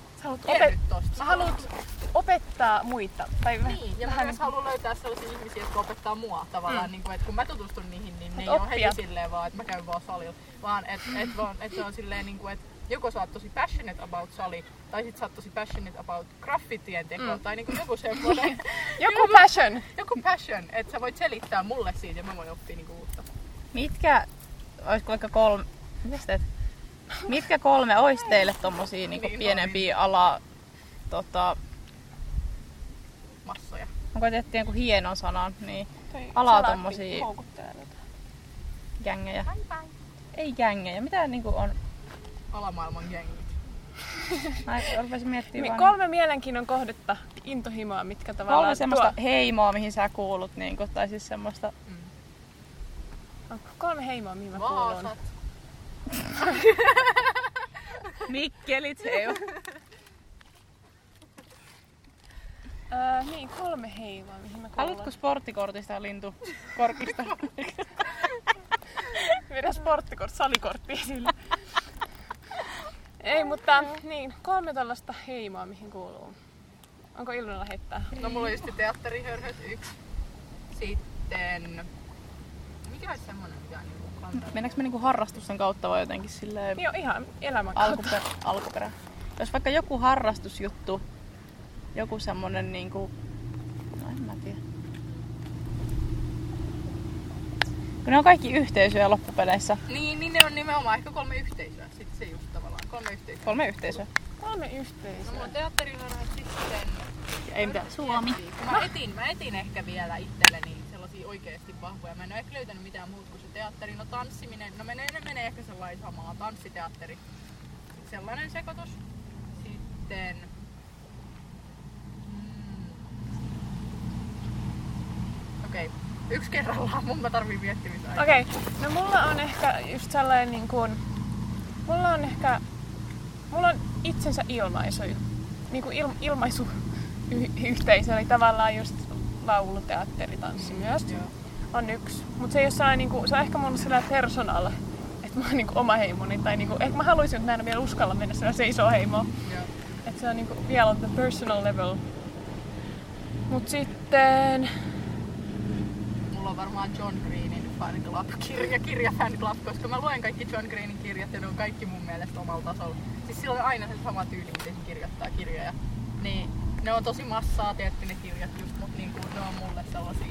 opet- tosta. Sä haluat opettaa muita. Tai niin, ja mä myös haluan löytää sellaisia ihmisiä, jotka opettaa mua tavallaan, mm. niinku, että kun mä tutustun niihin, niin ne ei ole heti silleen vaan, että mä käyn vaan salilla, vaan että et, et, et, et se on silleen, niinku, että joko sä oot tosi passionate about sali, tai sit sä oot tosi passionate about graffitien tekoa, mm. tai niinku joku semmoinen. joku, joku passion. Joku passion, että sä voit selittää mulle siitä ja mä voin oppia niinku uutta. Mitkä, olisiko vaikka kolme, mitäs mitkä kolme ois teille tommosia niinku niin, pienempiä no, niin. ala, tota... massoja. Mä koitettiin joku hienon sanan, niin ala tommosia... Gängejä. Bye bye. Ei gängejä, mitä niinku on... Alamaailman gängit. Mä rupesin miettimään vaan... Kolme mielenkiinnon kohdetta, intohimoa, mitkä tavallaan... Kolme semmoista tuo... heimoa, mihin sä kuulut, niinku, tai siis semmoista... Mm. Kolme heimoa, mihin mä kuulun. Vaasat. Mikkelit heimo. Öö, niin, kolme heimoa, mihin mä kuulun. Haluatko sporttikortista lintukorkista? Vedä sporttikortti, salikortti esille. Ei, mutta niin, kolme tällaista heimoa, mihin kuuluu. Onko Ilunalla heittää? No mulla on just teatterihörhöt yksi. Sitten... Mikä olisi semmonen, mikä on niinku kantaa? Mennäänkö me niinku harrastusten kautta vai jotenkin silleen... Joo, ihan elämän kautta. Alkuperä, alkuperä. Jos vaikka joku harrastusjuttu, joku semmonen niinku... No en mä tiedä. Kun ne on kaikki yhteisöjä loppupeleissä. Niin, niin ne on nimenomaan ehkä kolme yhteisöä. Sitten se just tavallaan. Kolme yhteisöä. Kolme yhteisöä. Kolme yhteisöä. No mulla on teatteriharrastus sitten... Ei mitään. Suomi. Mä etin, mä etin ehkä vielä itselleni sellaisia oikeesti vahvoja. Mä en oo ehkä löytänyt mitään muuta kuin se teatteri. No tanssiminen. No menee, ne menee ehkä sellainen samaa. Tanssiteatteri. Sellainen sekoitus. Sitten... Mm. Okei. Okay. Yksi kerrallaan, mun mä tarvii miettiä mitään. Okei, okay. No mulla on ehkä just sellainen niin kuin... Mulla on ehkä... Mulla on itsensä ilmaisu. Niin kuin il, ilmaisuyhteisö, eli tavallaan just laulu, teatteri, tanssi myös. Mm, on yksi. Mut se ei ole niin kuin... Se on ehkä mun sellainen persoonalle. Että mä oon niin kuin oma heimoni. Tai niin kuin... Ehkä mä haluaisin, että mä en vielä uskalla mennä sellaiseen isoon heimoon. Että se on niin kuin vielä the personal level. Mut sitten... Mulla on varmaan John Greenin fan club-kirja, kirja fan club, koska mä luen kaikki John Greenin kirjat ja ne on kaikki mun mielestä omalla tasolla. Siis sillä on aina se sama tyyli, miten se kirjoittaa kirjoja. Niin, ne on tosi massaa tietty ne kirjat just, mut niinku ne on mulle sellaisia,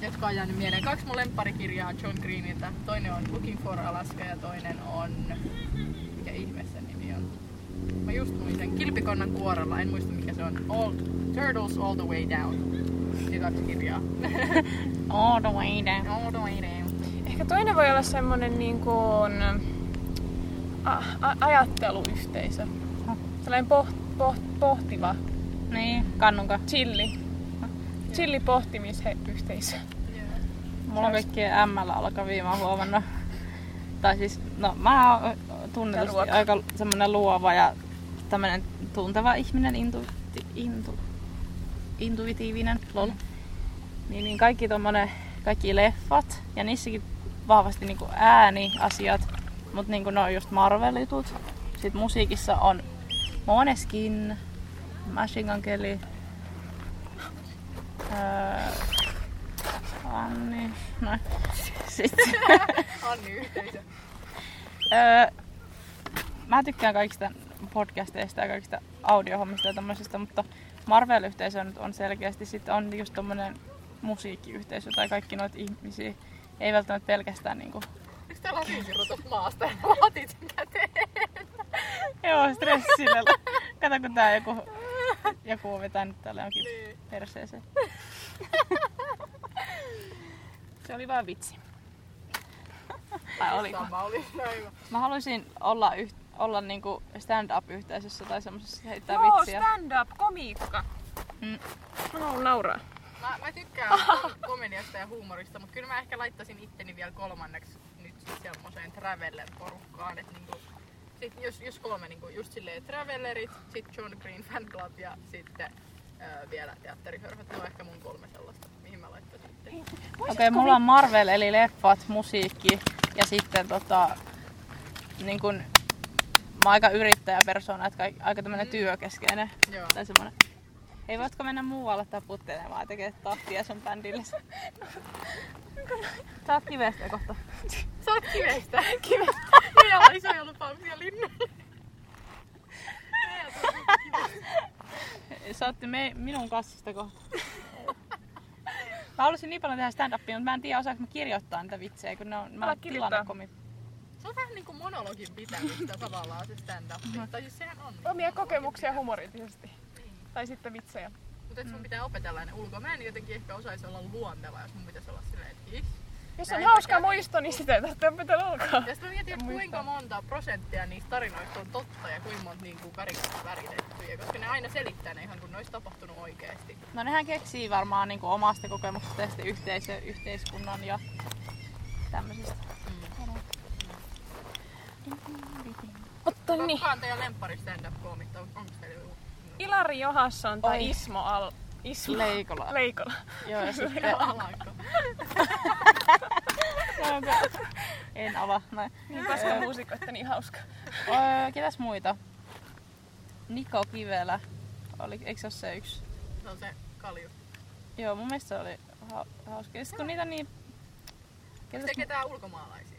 jotka on jäänyt mieleen. Kaksi mun lempparikirjaa on John Greeniltä. Toinen on Looking for Alaska ja toinen on... Mikä ihme sen nimi on? Mä just luin sen Kilpikonnan kuorella, en muista mikä se on. All... Turtles all the way down. Kaksi kirjaa. All the way down. All the way down. Ehkä toinen voi olla semmonen niin kuin a- a- ajatteluyhteisö. Huh. Sellainen poht- poht- pohtiva. Niin, kannunka. Chilli. Huh. Chilli pohtimisyhteisö. Yeah. Mulla on kaikkea ämmällä alkavia, mä oon huomannut. Tai siis, no mä oon tunnetusti aika semmonen luova ja tämmönen tunteva ihminen, intu... intu. intuitiivinen, lol. Niin, niin kaikki tommonen, kaikki leffat ja niissäkin vahvasti niinku ääniasiat, mut niinku ne on just Marvel-jutut. Sit musiikissa on Moneskin, Machine Gun Kelly, öö, Anni, no, sit. Anni yhteisö. öö, mä tykkään kaikista podcasteista ja kaikista audiohommista ja tommosista, mutta Marvel-yhteisö nyt on selkeästi, sitten on just tommonen musiikkiyhteisö tai kaikki noita ihmisiä. Ei välttämättä pelkästään niinku... Yks täällä on kiinsirutus maasta ja otit sen käteen? Joo, stressillä. Kato kun tää joku, joku on vetänyt täällä jonkin niin. Perseeseen. Se oli vaan vitsi. Tai oliko? Sama oli. Mä haluaisin olla yhteydessä. Olla niinku stand-up-yhteisössä tai semmosessa heittää joo, vitsiä. Joo, stand-up-komiikka! Mm. Mä haluan nauraa. Mä, mä tykkään komediasta ja huumorista, mut kyllä mä ehkä laittaisin itteni vielä kolmanneksi nyt semmoseen traveller-porukkaan. Et niinku, sit jos, jos kolme niinku just silleen travellerit, sit John Green Fan Club ja sitten öö, vielä teatterihörhöt. Ne on ehkä mun kolme sellaista, mihin mä laittaisin itteni. Okei, okay, mulla on Marvel eli leffat, musiikki ja sitten tota... Niinkun... Mä oon aika yrittäjäpersoona, että aika tämmönen mm. työkeskeinen. Joo. Tai semmonen. Hei, voitko mennä muualle taputtelemaan, tekee tahtia sun bändillesi? Sä oot kivestä kohta. Sä oot kivestä? Kivestä. Meillä on isoja lupauksia linnoilla. Saatte me, minun kassista kohta. Mä haluaisin niin paljon tehdä stand-upia, mutta mä en tiedä osaanko mä kirjoittaa niitä vitsejä, kun ne on tilannekomit. Se on vähän niinku monologin pitämistä tavallaan se stand-up. Mm-hmm. Tai siis sehän on. Omia kokemuksia humorintisesti. Niin. Tai sitten vitsejä. Mut et sun mm. pitää opetella ne ulkoa. Mä en jotenkin ehkä osais olla luonteva, jos mun pitäis olla silleen, et jos on hauska muisto, niin sitä ei tarvitse opetella ulkoa. Ja sit mä mietin, et kuinka monta prosenttia niistä tarinoista on totta ja kuinka monta niinku karikasta väritettyjä. Koska ne aina selittää ne ihan, kun ne ois tapahtunut oikeesti. No nehän keksii varmaan niinku omasta kokemuksesta ja sitten yhteisö, yhteiskunnan ja tämmöisistä. Mutta niin. Kukaan teidän lemppari stand-up-koomit on? Onko teillä joku? Ilari Johansson tai Ismo Al... Ismo... Leikola. Leikola. Joo, ja sitten... Alaikko. En ala, näin. Niin paska muusikko, että niin hauska. Öö, ketäs muita? Niko Kivelä. Oli, eikö se ole se yksi? Se on se kalju. Joo, mun mielestä se oli ha- hauska. Ja sit kun niitä niin... Ketäs... Onko ketään ulkomaalaisia?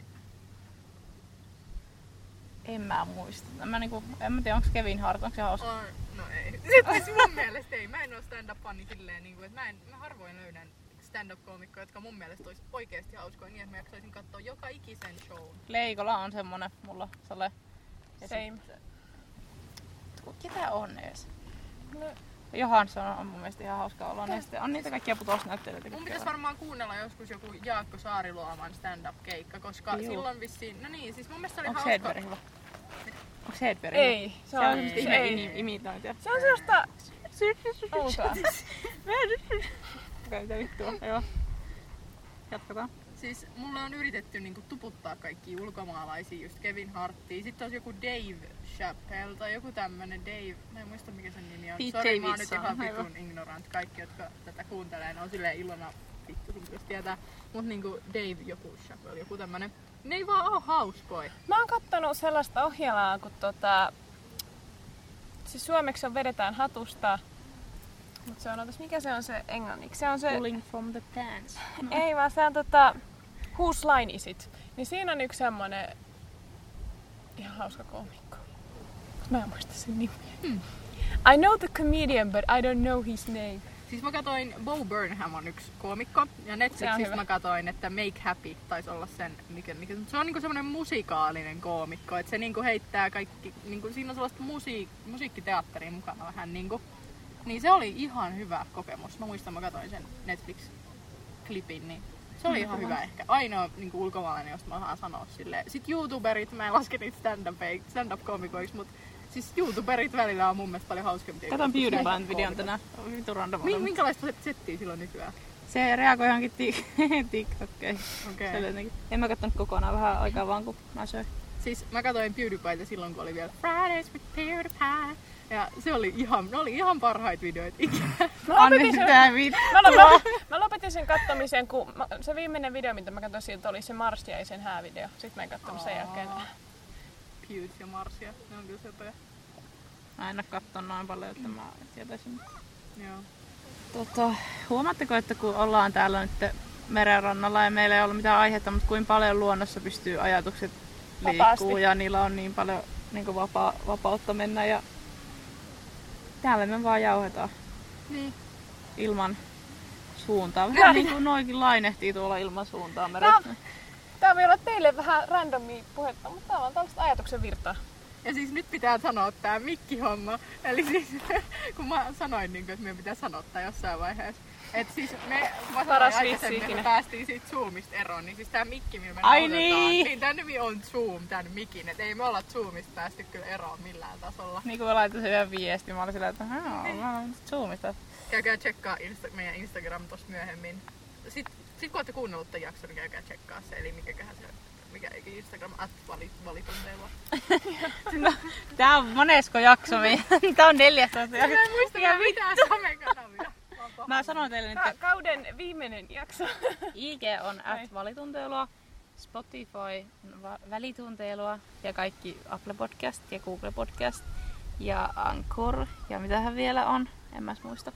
En mä muista. Mä niinku, en mä tiedä, onko Kevin Hart, onko se hauska? Oh, no ei. Sitten mun mielestä ei. Mä en oo stand-up-fanni silleen, niinku, että mä, en, mä harvoin löydän stand-up-koomikkoja, jotka mun mielestä ois oikeesti hauskoja niin, että mä jaksaisin kattoo joka ikisen shown. Leikola on semmonen mulla sale. Same. Ketä on ees? No. Johansson on mun mielestä ihan hauskaa olla. On niitä kaikkia putousnäyttelyitä. Mun pitäis varmaan kuunnella joskus joku Jaakko Saariluoman stand-up-keikka, koska Juu. silloin vissiin... No niin, siis mun mielestä oli hauska. Onks Hedberg hyvä? Onks Hedberg hyvä? Ei. Se on semmoista imitointia. Se on semmoista... Oukaa. Okei, mitä vittua. Joo. Jatkataan. Siis mulle on yritetty niinku tuputtaa kaikkia ulkomaalaisia, just Kevin Harttia. Sitten olisi joku Dave Chappelle tai joku tämmönen Dave, mä en muista mikä sen nimi on. Pete Sori, Davidson. Mä oon nyt ihan vitun ignorant. Kaikki, jotka tätä kuuntelee, ne on silleen Ilona vittu, sun pitäis tietää. Mut niinku Dave joku Chappelle, joku tämmönen. Ne ei vaan oo hauskoi. Mä oon kattonut sellaista ohjelmaa, kun tota... Siis suomeksi on vedetään hatusta. Mut se on, otas, mikä se on se englanniksi? Se on se... Pulling from the pants. No. Ei vaan se on tota... Whose line is it? Niin siinä on yksi semmonen ihan hauska koomikko. Mä en muista sen nimeä. Hmm. I know the comedian, but I don't know his name. Siis mä katoin, Bo Burnham on yksi koomikko. Ja Netflixistä mä katoin, että Make Happy taisi olla sen, mikä, mikä se on niinku semmonen musikaalinen koomikko. Että se niinku heittää kaikki, niinku, siinä on sellaista musiik, musiikkiteatteria mukana vähän niinku. Niin se oli ihan hyvä kokemus. Mä muistan, mä katoin sen Netflix-klipin, niin se oli ihan hyvä ehkä. Ainoa niinku ulkomaalainen, josta mä osaan sanoa silleen. Sit YouTuberit, mä en laske niitä stand-up-koomikoiksi, mut siis YouTuberit välillä on mun mielestä paljon hauskempia. Katon PewDiePie videon tänään. Vitun randomalta. Minkälaista settiä silloin nykyään? Se reagoi johonkin TikTokkeihin. Okei. En mä kattonut kokonaan vähän aikaa vaan, kun mä söin. Siis mä katoin PewDiePieta silloin, kun oli vielä Fridays with PewDiePie. Ja se oli ihan, ne oli ihan parhaita videoita ikinä. Mä lopetin sen, mä lopetin sen kattomisen, kun mä, se viimeinen video, mitä mä katsoin siltä, oli se Marsiaisen häävideo. Sitten mä en kattonut sen jälkeen. Pewt ja Marsia, ne on kyllä söpöjä. Mä en oo kattonut noin paljon, että mä tietäisin. Joo. Tota, huomaatteko, että kun ollaan täällä nyt merenrannalla ja meillä ei ollut mitään aihetta, mutta kuinka paljon luonnossa pystyy ajatukset liikkuu ja niillä on niin paljon niin kuin vapa, vapautta mennä ja täällä me vaan jauhetaan. Niin. Ilman suuntaa. Vähän niin kuin noikin lainehtii tuolla ilman suuntaa merellä. Tää, tää voi olla teille vähän randomia puhetta, mutta tää on tällaista ajatuksen virtaa. Ja siis nyt pitää sanoa tää mikkihomma. Eli siis kun mä sanoin, niin kuin, että meidän pitää sanoa tää jossain vaiheessa. Et siis me paras aikaisemmin me päästiin siitä Zoomista eroon, niin siis tää mikki, millä me Ai nautetaan, niin, niin tän nimi on Zoom, tän mikin. Et ei me olla Zoomista päästy kyllä eroon millään tasolla. Niin kun mä laitoin yhden viestin, mä olin sillä, että haa, mä olen Zoomista. Käykää tsekkaa Insta- meidän Instagram tossa myöhemmin. Sit, sit kun ootte kuunnellut tän jakson, niin käykää tsekkaa se, eli mikäköhän se on. Mikä eikä Instagram at valitun teillä on. No, tää on monesko jakso meidän. Tää on neljästoista jakso. Mä en muista mitään somekanavia. Mä sanon teille nyt, että kauden viimeinen jakso. I G on at valitunteilua, Spotify välitunteilua ja kaikki Apple Podcast ja Google Podcast ja Anchor ja mitähän vielä on, en mä muista.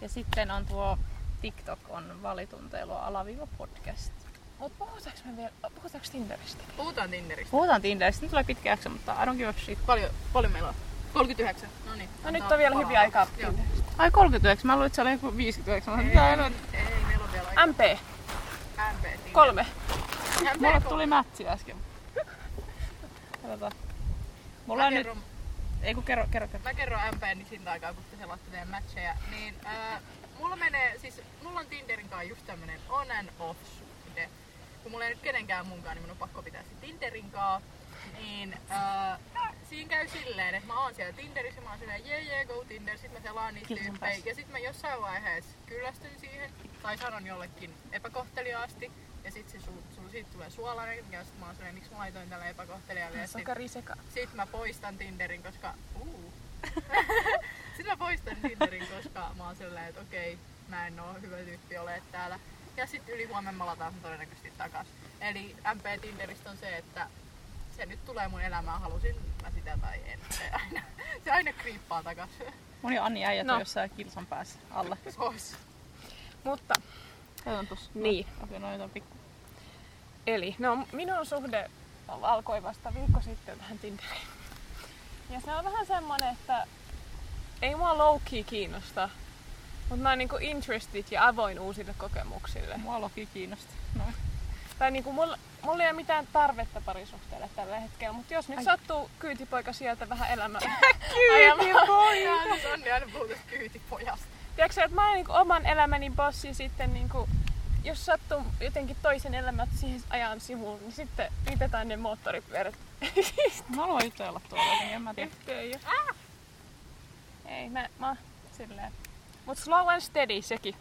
Ja sitten on tuo TikTok on valitunteilua alaviiva podcast. Mutta puhutaanko me vielä, puhutaanko Tinderistä? Puhutaan Tinderistä. Puhutaan Tinderistä. Nyt tulee pitkä jakso, mutta I don't give a shit. Paljon, paljon meillä on? kolmekymmentäyhdeksän. No niin. No, no nyt on, on vielä hyvin aikaa Tinderistä. Ai kolmekymmentäyhdeksän, mä luulen, että se oli joku viisikymmentäyhdeksän. Ei, ei, on... ei meillä on vielä aikaa. M P. M P Tinder. Kolme. M P Mulle kolme. Tuli mätsi äsken. Katsotaan. Mulla mä on kerron. Nyt... Ei kun kerro, kerro, kerro. Mä kerron M P:n niin siltä aikaa, kun te selaatte teidän matcheja. Niin, äh, mulla menee, siis mulla on Tinderin kanssa just tämmönen on and off suhde. Kun mulla ei nyt kenenkään munkaan, niin mun on pakko pitää se Tinderin kanssa. Niin, äh, siinä käy silleen, että mä oon siellä Tinderissä, mä oon silleen jee yeah, yeah, go Tinder, sit mä selaan niitä tyyppejä. Ja sit mä jossain vaiheessa kyllästyn siihen, tai sanon jollekin epäkohteliaasti. Ja sit se su- su- siitä tulee suolainen, ja sit mä oon silleen, miksi mä laitoin tällä epäkohtelijalle. Ja sit, sit mä poistan Tinderin, koska... Uh. sit mä poistan Tinderin, koska mä oon silleen, että okei, mä en oo hyvä tyyppi olee täällä. Ja sit yli huomenna mä lataan sen todennäköisesti takas. Eli M P Tinderistä on se, että se nyt tulee mun elämään, halusin mä sitä tai en. Se aina, se aina kriippaa takas. Moni Anni äijät on jossain kilsan päässä alle. Ois. Mutta... Niin. Okei, no jotain pikku. Eli no, minun suhde alkoi vasta viikko sitten tähän Tinderiin. Ja se on vähän semmonen, että ei mua low-key kiinnosta, mutta mä oon niinku interested ja avoin uusille kokemuksille. Mua low-key kiinnosti. No. Tai niinku mulla, mulla ei ole mitään tarvetta parisuhteelle tällä hetkellä, mutta jos nyt Ai. sattuu kyytipoika sieltä vähän elämään. Kyytipoja! Nyt on aina puhuttu kyytipojasta. Tiedätkö, että mä oon niinku oman elämäni bossi sitten niinku, jos sattuu jotenkin toisen elämät siihen ajan sivuun, niin sitten liitetään ne moottoripyörät. Mä haluan itse olla tuolla, niin en mä tiedä. Yhteen ah! Ei, mä, mä silleen. Mut slow and steady sekin.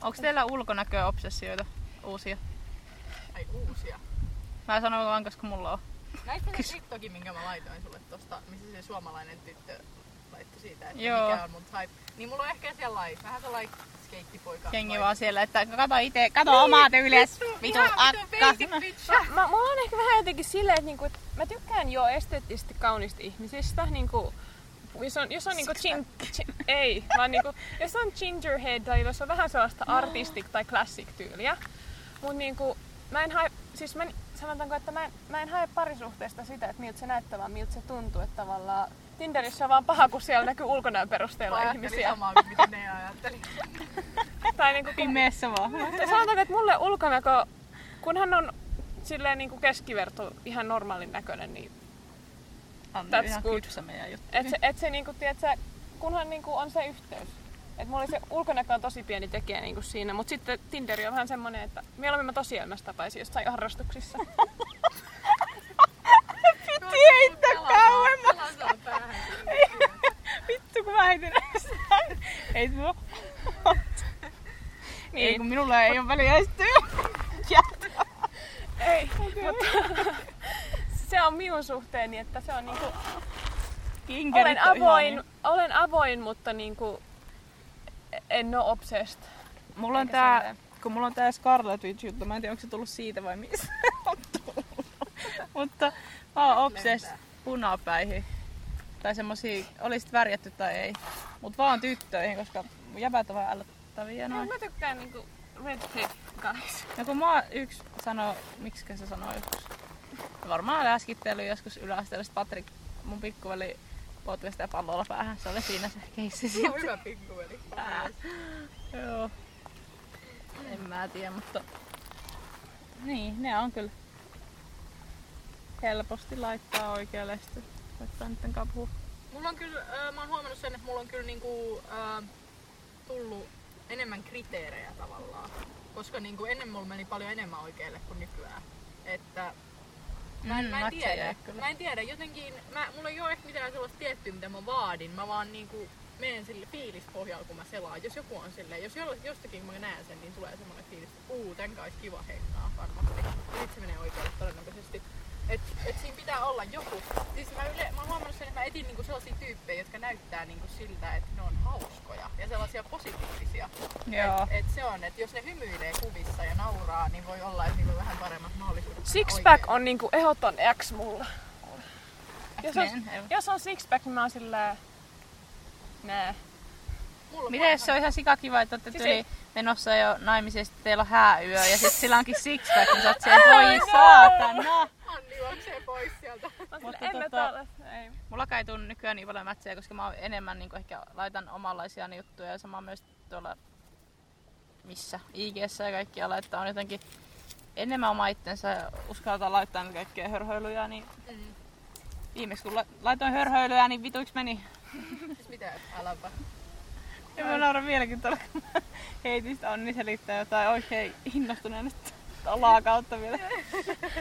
Onks teillä ulkonäköobsessioita uusia? Ai uusia? Mä en sano vaan, koska mulla on. Näitkö se TikTokin, minkä mä laitoin sulle tosta, missä se suomalainen tyttö laittoi siitä, että Joo. mikä on mun type. Niin mulla on ehkä sellainen, vähän sellainen skeittipoika. Jengi vaan siellä, että kato ite, kato niin, omaa tyyliäs, vitu akka. Mä, mä oon ehkä vähän jotenkin silleen, että niinku, et mä tykkään jo esteettisesti kaunista ihmisistä. Niinku, jos on, jos on niinku gin, gin, ei, vaan niinku, jos on gingerhead tai jos on vähän sellaista no. artistic tai classic tyyliä. Mut niinku, mä en hae, siis mä, sanotaanko, että mä en, mä en hae parisuhteesta sitä, että miltä se näyttää, vaan miltä se tuntuu, että tavallaan Tinderissä on vaan paha, kun siellä näkyy ulkonäön perusteella ihmisiä. Mä ajattelin samaa, miten ne ajatteli. Tai niinku pimeessä vaan. Mutta sanotaan, että mulle ulkonäkö, kun hän on silleen niinku keskiverto ihan normaalin näköinen, niin Anni that's ihan good. Et se, et se niinku, tiiätsä, kunhan niinku on se yhteys. Et mulla oli se ulkonäkö on tosi pieni tekijä niinku siinä, mut sitten Tinderi on vähän semmonen, että mieluummin mä tosielämässä tapaisin jossain harrastuksissa. Tietä kauemmas! Vittu kun mä heitin äsken! Ei se oo. Niin. Ei kun minulla ei oo väliä edes työtä. Ei, mutta se on minun suhteeni, että se on niinku... Kinkerit on ihania. Olen avoin, mutta niinku... En oo obsessed. Mulla on tää... Kun mulla on tää Scarlet Witch juttu, mä en tiedä onko se tullut siitä vai missä on tullut. Mutta... Mä oon obsessed punapäihin. Tai semmosia, oli sit värjätty tai ei. Mut vaan tyttöihin, koska jäbät on vähän älyttäviä noin. No, mä tykkään niinku red head guys. No kun mä yks sanoo, miksikä se sanoo joskus. Varmaan läskittely joskus yläasteella. Sit Patrik, mun pikkuveli, potki sitä pallolla päähän. Se oli siinä se keissi sitten. No, hyvä pikkuveli. Äh. Joo. En mä tiedä, mutta... Niin, ne on kyllä. Helposti laittaa oikealle sitten, laittaa niitten kapuun. Mulla on kyllä, äh, mä oon huomannut sen, että mulla on kyllä niinku, äh, tullut enemmän kriteerejä tavallaan. Koska niinku ennen mulla meni paljon enemmän oikealle kuin nykyään. Että mä en, mm, mä en tiedä, mä en tiedä, jotenkin, mä, mulla ei oo ehkä mitään sellaista tiettyä mitä mä vaadin. Mä vaan niinku menen sille fiilispohjalla kun mä selaan. Jos joku on silleen, jos jostakin mä näen sen, niin tulee semmonen fiilis, että uu, tän kai olisi kiva hengaa varmasti. Ja sit se menee oikealle todennäköisesti. Et, et siinä pitää olla joku. Siis mä, yle, mä oon huomannut sen, että mä etin niinku sellaisia tyyppejä, jotka näyttää niinku siltä, että ne on hauskoja ja sellaisia positiivisia. Joo. Et, et se on, että jos ne hymyilee kuvissa ja nauraa, niin voi olla, että niillä on vähän paremmat mahdollisuudet. Sixpack on niinku ehdoton X mulla. Jos on, jos on sixpack, niin mä oon silleen... Nää. Miten jos se on ihan sikakiva, että olette siis tyli menossa jo naimisiin, sitten teillä on hääyö ja sitten sillä onkin six-pack, niin sä oot siellä, voi saatana! Anni juoksee pois sieltä. Mutta tota, mullakaan ei tule nykyään niin paljon mätsejä, koska mä enemmän niin ehkä laitan omanlaisia juttuja ja sama myös tuolla missä, I G:ssä ja kaikkialla, että on jotenkin enemmän oma itsensä ja uskaltaa laittaa kaikkea hörhöilyjä, niin mm. viimeksi kun la- laitoin hörhöilyjä, niin vituiksi meni. Mitä? Alapa. Ja mä nauran vieläkin tuolla, kun mä heitin sitä Onni selittää jotain oikein innostuneena alaa kautta vielä.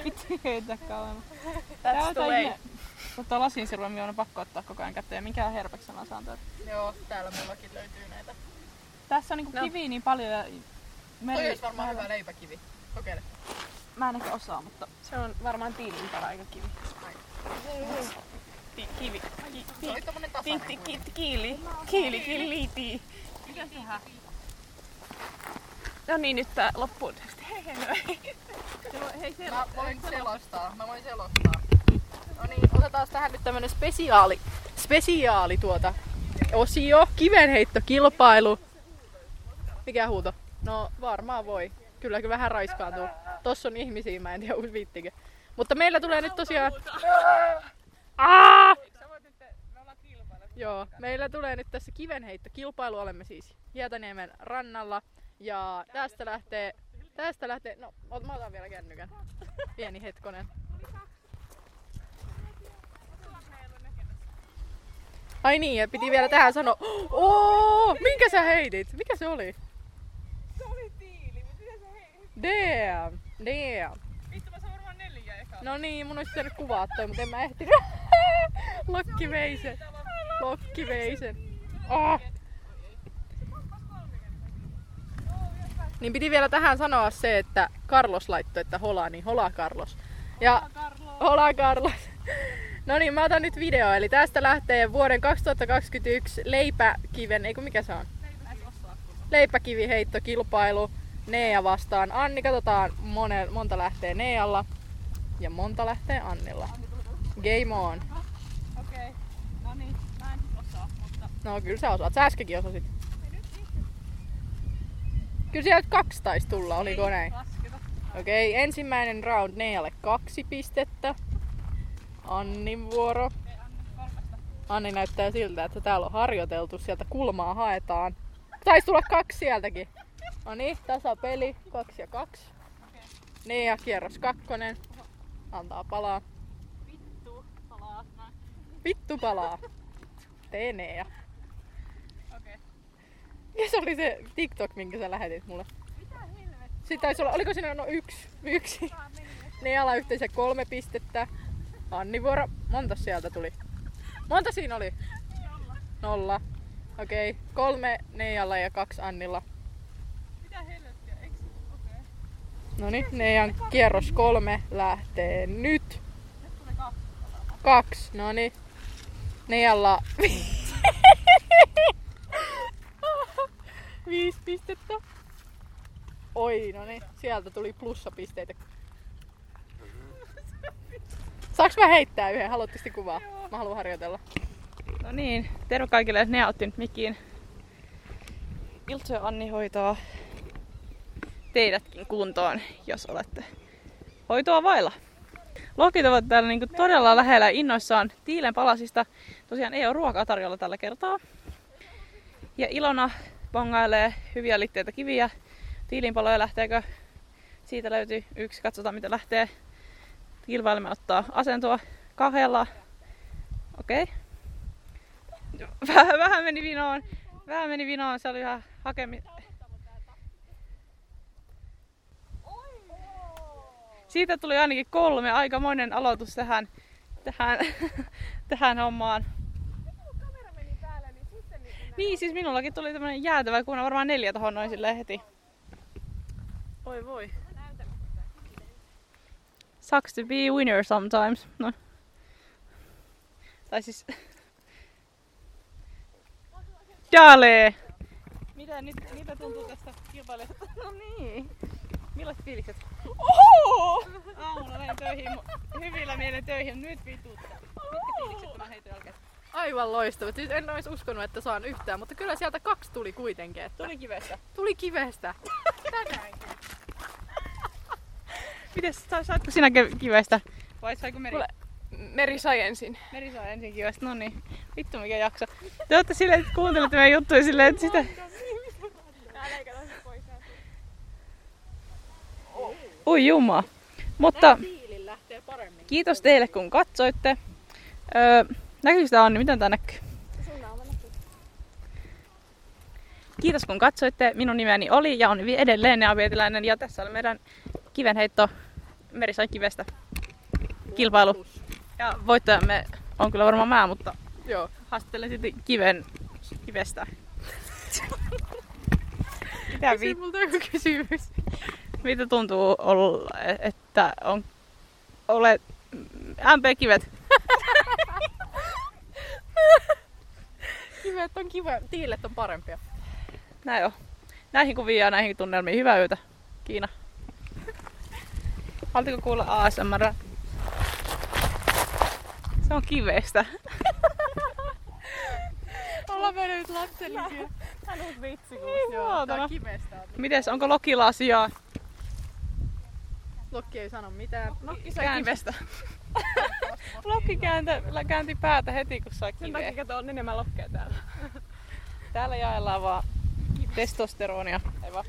Vitsi heitä kauemmin. That's the way. Tuo lasinsiruemi on pakko ottaa koko ajan käteen. Mikä herpeksi sana saan tuolta? Joo, täällä mullakin löytyy näitä. Tässä on niinku no. kiviä niin paljon ja... Meri... Toi olisi varmaan hyvä leipäkivi. Kokeile. Mä en ehkä osaa, mutta... Se on varmaan tiilin kivi. Kivi. Kiili. Kiili. Kiili. Kiili. Mitä tehdään? No niin, nyt tää loppuun tästä. Hei hei. Hei sel- Mä voin sel- selostaa. Mä voin selostaa. No niin, otetaan tähän nyt tämmönen spesiaali, spesiaali tuota osio. Kivenheittokilpailu. Mikä huuto? No varmaan voi. Kyllä kyllä vähän raiskaantuu. Tossa on ihmisiä, mä en tiedä viittikö. Mutta meillä tulee nyt tosiaan... Aaaaah! Joo, meillä tulee nyt tässä kivenheittokilpailu. Olemme siis Hietaniemen rannalla. Ja tästä lähtee... Tästä lähtee... No, mä otan vielä kännykän. Pieni hetkonen. Ai niin, ja piti vielä tähän sanoa... Ooo! Minkä sä heitit? Mikä se oli? Se oli tiili, mutta mitä sä heitit? Damn! Damn! Vittu, mä saan varmaan neljä ekaa. No niin, mun olisi pitänyt kuvaa toi, mutta en mä ehtinyt. Lokki vei sen. Lokki vei sen. Oh. Niin piti vielä tähän sanoa se, että Carlos laittoi, että hola, niin hola Carlos. Ja hola Carlos. Hola Carlos. No niin, mä otan nyt video. Eli tästä lähtee vuoden kaksituhattakaksikymmentäyksi leipäkiven, eikö mikä se on? Leipäkivi heittokilpailu. Nea vastaan Anni. Katsotaan mone, monta lähtee Nealla ja monta lähtee Annilla. Game on. Okei. Okay. No niin, mä en osaa, mutta... No kyllä sä osaat. Sä äskenkin osasit. Kyllä sieltä kaksi taisi tulla, oliko näin? Okei, okay, ensimmäinen round Nealle kaksi pistettä. Annin vuoro. Anni näyttää siltä, että täällä on harjoiteltu, sieltä kulmaa haetaan. Taisi tulla kaksi sieltäkin. No niin, tasapeli, kaksi ja kaksi. Okay. Nea kierros kakkonen. Antaa palaa. Vittu palaa. Vittu palaa. Tee Nea. Okei. Okay. Ja se oli se TikTok, minkä sä lähetit mulle. Mitä helvettiä? Siitä taisi olla, oliko siinä no yksi? Yksi. Nealla yhteensä kolme pistettä. Anni vuoro. Monta sieltä tuli? Monta siinä oli? Nolla. Nolla. Okei, okay. Kolme Nealla ja kaksi Annilla. No niin, meidän kierros kolme lähtee nyt. Kaksi, no niin. Nealla viisi. viisi pistettä. Oi, no niin, sieltä tuli plussapisteitä. Saaks mä heittää yhden? Haluatteko te kuvaa? Mä haluan harjoitella. No niin, terve kaikille, jos Nea otti nyt mikiin. Iltsoja Anni hoitaa teidätkin kuntoon, jos olette hoitoa vailla. Lokit ovat täällä niinku todella lähellä innoissaan tiilen palasista. Tosiaan ei ole ruokaa tarjolla tällä kertaa. Ja Ilona bongailee hyviä litteitä kiviä. Tiilinpaloja lähteekö? Siitä löytyy yksi. Katsotaan mitä lähtee. Kilpailemme ottaa asentoa kahdella. Okei. Okay. Vähän, vähän meni vinoon. Vähän meni vinoon. Se oli ihan hakemista. Siitä tuli ainakin kolme, aikamoinen aloitus tähän, tähän, tähän hommaan. Ja kun kamera meni päälle, niin sitten... Niin, niin siis minullakin tuli tämmönen jäätävä kuuna, varmaan neljä tohon noin silleen heti. Oi voi. Sucks to be winner sometimes. No. Tai siis... Jale! Mitä nyt, mitä tuntuu tästä kilpailijasta? No niin. Millaiset fiilikset? Oho! Aamulla menin töihin, hyvillä mielen töihin, nyt vituttaa. Mitkä fiilikset tämän heiton jälkeen? Aivan loistava. Siis en olisi uskonut, että saan yhtään, mutta kyllä sieltä kaksi tuli kuitenkin. Että... Tuli kivestä. Tuli kivestä. Tänäänkin. Mites, saatko sinä kivestä? Vai saiko Meri? Kuule, Meri sai ensin. Meri sai ensin kivestä, no niin. Vittu mikä jakso. Te ootte silleen, että kuuntelette meidän juttuja silleen, että sitä... Oi juma. Mutta kiitos teille kun katsoitte. Öö, näkyykö tää Anni? Miten tää näkyy? Kiitos kun katsoitte. Minun nimeni oli ja on edelleen Nea Pietiläinen ja tässä oli meidän kivenheitto. Meri sai kivestä. Kilpailu. Ja voittajamme on kyllä varmaan mä, mutta joo, haastattelen silti kiven kivestä. Mitä vi... multa joku kysymys. Mitä tuntuu olla, että on... Olet... M P-kivet. Kivet on kiva. Tiilet on parempia. Näin on. Näihin kuviin ja näihin tunnelmiin. Hyvää yötä. Kiina. Haluatteko kuulla A S M R? Se on kivestä. Ollaan mennyt nyt lapsellisiä. Tää on vitsikuus. Niin, tää on kivestä. Mites, onko Lokilla asiaa? Lokki ei sano mitään. Lokki sai Käänt... kivestä. Lokki käänti päätä heti kun sai kiveä. Sen takia kato on enemmän lokkeja täällä. Täällä jaellaan vaan kivestä. Testosteronia. Ei vaan.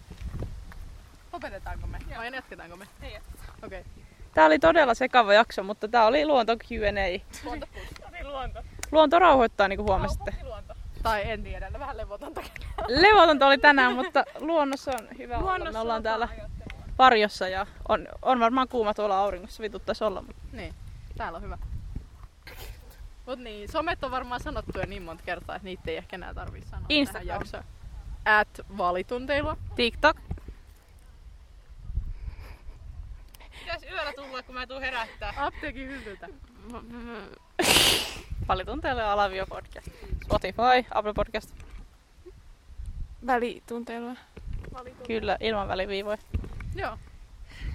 Lopetetaanko me? Joo. Vai jatketaanko me? Ei jatketa. Okei. Okay. Tää oli todella sekava jakso, mutta tää oli luonto Q and A. Luonto puhutti. Luonto. Luonto rauhoittaa niinku huomasitte. Luonto. Tai en tiedä, vähän levotonta. Levotonta oli tänään, mutta luonnossa on hyvä olla. Me ollaan täällä varjossa ja on, on varmaan kuuma tuolla auringossa, vituttais olla. Niin, täällä on hyvä. Mut niin, somet on varmaan sanottu jo niin monta kertaa, että niitä ei ehkä enää tarvii sanoa. Instagram. At vaalitunteilua. TikTok. Pitäis yöllä tulla, kun mä tuun herättää. Apteekin hyllyltä. Vaalitunteilua Alavio podcast. Spotify, Apple Podcast. Välitunteilua. Välitunteilua. Kyllä, ilman väliviivoja. Joo.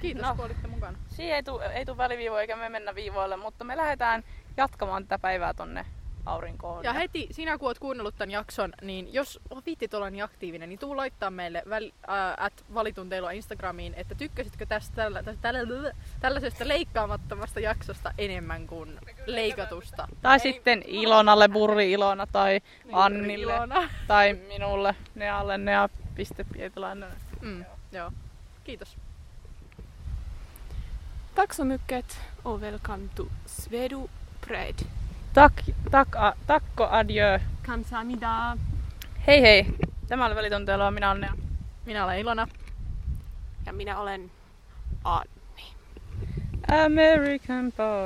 Kiitos no, kun olitte mukana. Siihen ei tuu, ei tuu väliviivoja eikä me mennä viivoille, mutta me lähdetään jatkamaan tätä päivää tonne aurinkoon. Ja heti sinä kun oot kuunnellut tän jakson, niin jos viittit olla niin aktiivinen, niin tuu laittaa meille väli, äh, at valitunteilua Instagramiin, että tykkäsitkö tästä tällä, tällä, tällaisesta leikkaamattomasta jaksosta enemmän kuin leikatusta. Tai ei, sitten Ilonalle, Burri Ilona, tai niin, Annille, Ilona. Tai minulle, Nealle, nea piste pietiläinen. Mm, joo. Kiitos. Tack så mycket och välkommen till Svedu Pred. Tack, tack, a, tack och adjö. Kamsahamnida. Hei hei. Tämä oli välitunteilua. Minä olen Nea. Minä olen Ilona. Ja minä olen Anni. American Boy.